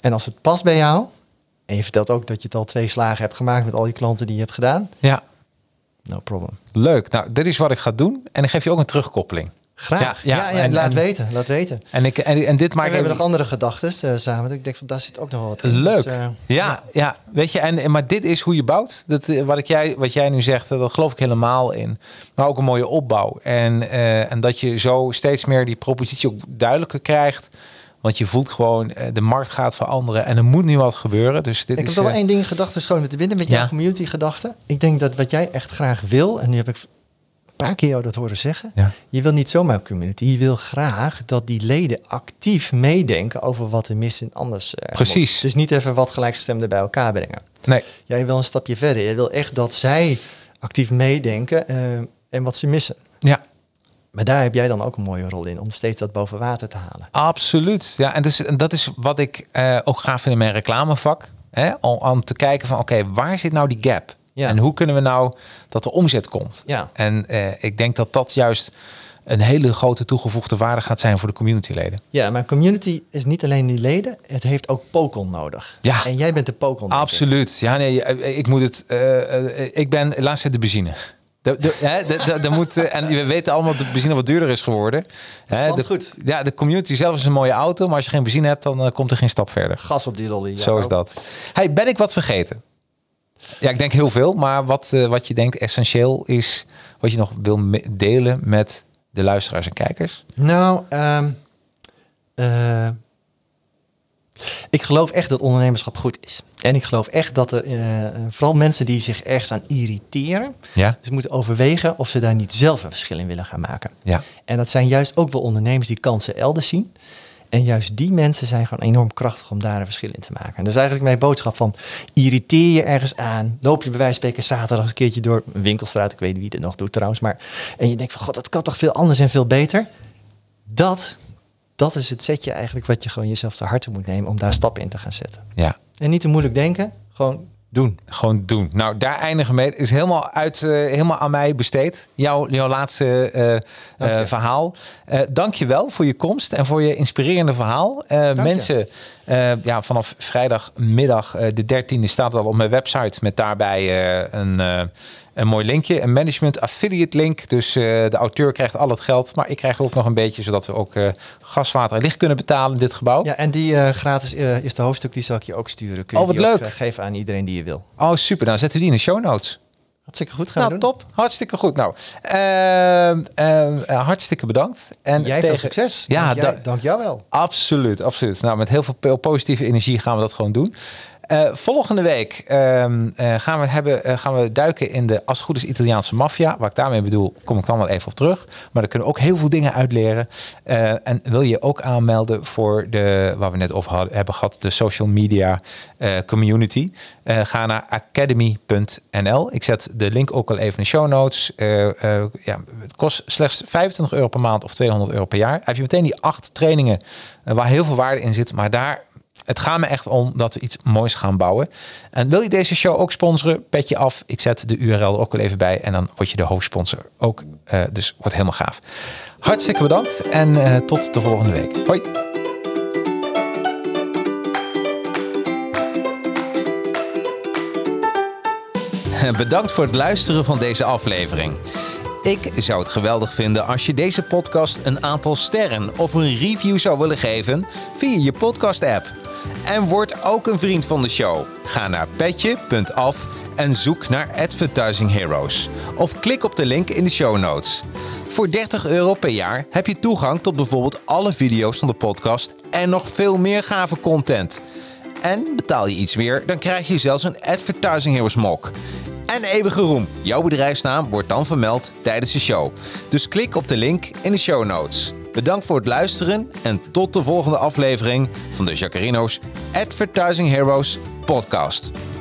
En als het past bij jou, en je vertelt ook dat je het al twee slagen hebt gemaakt met al die klanten die je hebt gedaan. Ja. No problem. Leuk. Nou, dit is wat ik ga doen. En dan geef je ook een terugkoppeling. Graag. Ja, ja, ja, ja en, laat en, weten. Laat weten. En, ik, en, en dit maakt. En we even... hebben nog andere gedachten uh, samen. Ik denk van daar zit ook nog wel wat in. Leuk. Dus, uh, ja, ja, ja, weet je. En, maar dit is hoe je bouwt. Dat, wat, ik jij, wat jij nu zegt, dat geloof ik helemaal in. Maar ook een mooie opbouw. En, uh, en dat je zo steeds meer die propositie ook duidelijker krijgt. Want je voelt gewoon, uh, de markt gaat veranderen. En er moet nu wat gebeuren. Dus dit ik is, heb wel uh, één ding gedachten schoon met te binnen. Met ja. jouw community gedachten. Ik denk dat wat jij echt graag wil. En nu heb ik... paar keer jou dat horen zeggen. Ja. Je wil niet zomaar community. Je wil graag dat die leden actief meedenken over wat er mis en anders uh, Precies. moet. Dus niet even wat gelijkgestemden bij elkaar brengen. Nee. Jij wil een stapje verder. Je wil echt dat zij actief meedenken uh, en wat ze missen. Ja. Maar daar heb jij dan ook een mooie rol in om steeds dat boven water te halen. Absoluut. Ja, en, dus, en dat is wat ik uh, ook graag vind in mijn reclamevak. Hè? Om, om te kijken van oké, okay, waar zit nou die gap? Ja. En hoe kunnen we nou dat de omzet komt? Ja. En eh, ik denk dat dat juist een hele grote toegevoegde waarde gaat zijn voor de communityleden. Ja, maar community is niet alleen die leden. Het heeft ook pokel nodig. Ja. En jij bent de pokel. Absoluut. Ja, nee, ik moet het. Uh, ik ben laatst de benzine. De, de, he, de, de, de moet, en we weten allemaal dat de benzine wat duurder is geworden. He, de, goed. Ja, de community zelf is een mooie auto, maar als je geen benzine hebt, dan uh, komt er geen stap verder. Gas op die dolly. Ja, zo is dat. Hey, ben ik wat vergeten? Ja, ik denk heel veel, maar wat, uh, wat je denkt essentieel is, wat je nog wil me- delen met de luisteraars en kijkers? Nou, um, uh, ik geloof echt dat ondernemerschap goed is. En ik geloof echt dat er uh, vooral mensen die zich ergens aan irriteren, ja? Dus moeten overwegen of ze daar niet zelf een verschil in willen gaan maken. Ja. En dat zijn juist ook wel ondernemers die kansen elders zien. En juist die mensen zijn gewoon enorm krachtig om daar een verschil in te maken. Dus eigenlijk mijn boodschap van, irriteer je ergens aan. Loop je bij wijze van spreken zaterdag een keertje door een winkelstraat. Ik weet niet wie het nog doet trouwens. Maar, en je denkt van, god, dat kan toch veel anders en veel beter. Dat, dat is het setje eigenlijk wat je gewoon jezelf te harte moet nemen om daar stappen in te gaan zetten. Ja. En niet te moeilijk denken, gewoon doen. Gewoon doen. Nou, daar eindigen we mee. Is helemaal, uit, uh, helemaal aan mij besteed. Jouw, jouw laatste uh, uh, verhaal. Uh, Dank je wel voor je komst en voor je inspirerende verhaal. Uh, mensen, uh, ja, vanaf vrijdagmiddag uh, de dertiende staat het al op mijn website met daarbij uh, een... Uh, Een mooi linkje, een management affiliate link. Dus uh, de auteur krijgt al het geld, maar ik krijg er ook nog een beetje, zodat we ook uh, gas, water en licht kunnen betalen in dit gebouw. Ja, en die uh, gratis uh, is de hoofdstuk, die zal ik je ook sturen. Kun je oh, wat leuk. Ook, uh, geven aan iedereen die je wil. Oh, super. Dan zetten we die in de show notes. Hartstikke goed gaan nou, we doen. Top. Hartstikke goed. Nou, uh, uh, hartstikke bedankt. En jij tegen... veel succes. Ja, dank, jij, da- dank jou wel. Absoluut, absoluut. Nou, met heel veel positieve energie gaan we dat gewoon doen. Uh, volgende week uh, uh, gaan, we hebben, uh, gaan we duiken in de, als het goed is, Italiaanse maffia. Wat ik daarmee bedoel, kom ik dan wel even op terug. Maar daar kunnen we ook heel veel dingen uitleren. Uh, en wil je ook aanmelden voor de, waar we net over hadden, hebben gehad, de social media uh, community. Uh, ga naar academy punt n l. Ik zet de link ook al even in de show notes. Uh, uh, ja, het kost slechts vijfentwintig euro per maand of tweehonderd euro per jaar. Dan heb je meteen die acht trainingen uh, waar heel veel waarde in zit, maar daar... Het gaat me echt om dat we iets moois gaan bouwen. En wil je deze show ook sponsoren? Petje af. Ik zet de U R L ook al even bij. En dan word je de hoofdsponsor ook. Uh, dus wordt helemaal gaaf. Hartstikke bedankt. En uh, tot de volgende week. Hoi. Bedankt voor het luisteren van deze aflevering. Ik zou het geweldig vinden als je deze podcast een aantal sterren of een review zou willen geven via je podcast-app. En word ook een vriend van de show. Ga naar petje punt af en zoek naar Advertising Heroes. Of klik op de link in de show notes. Voor dertig euro per jaar heb je toegang tot bijvoorbeeld alle video's van de podcast en nog veel meer gave content. En betaal je iets meer, dan krijg je zelfs een Advertising Heroes mok. En eeuwige roem. Jouw bedrijfsnaam wordt dan vermeld tijdens de show. Dus klik op de link in de show notes. Bedankt voor het luisteren en tot de volgende aflevering van de Jacarino's Advertising Heroes podcast.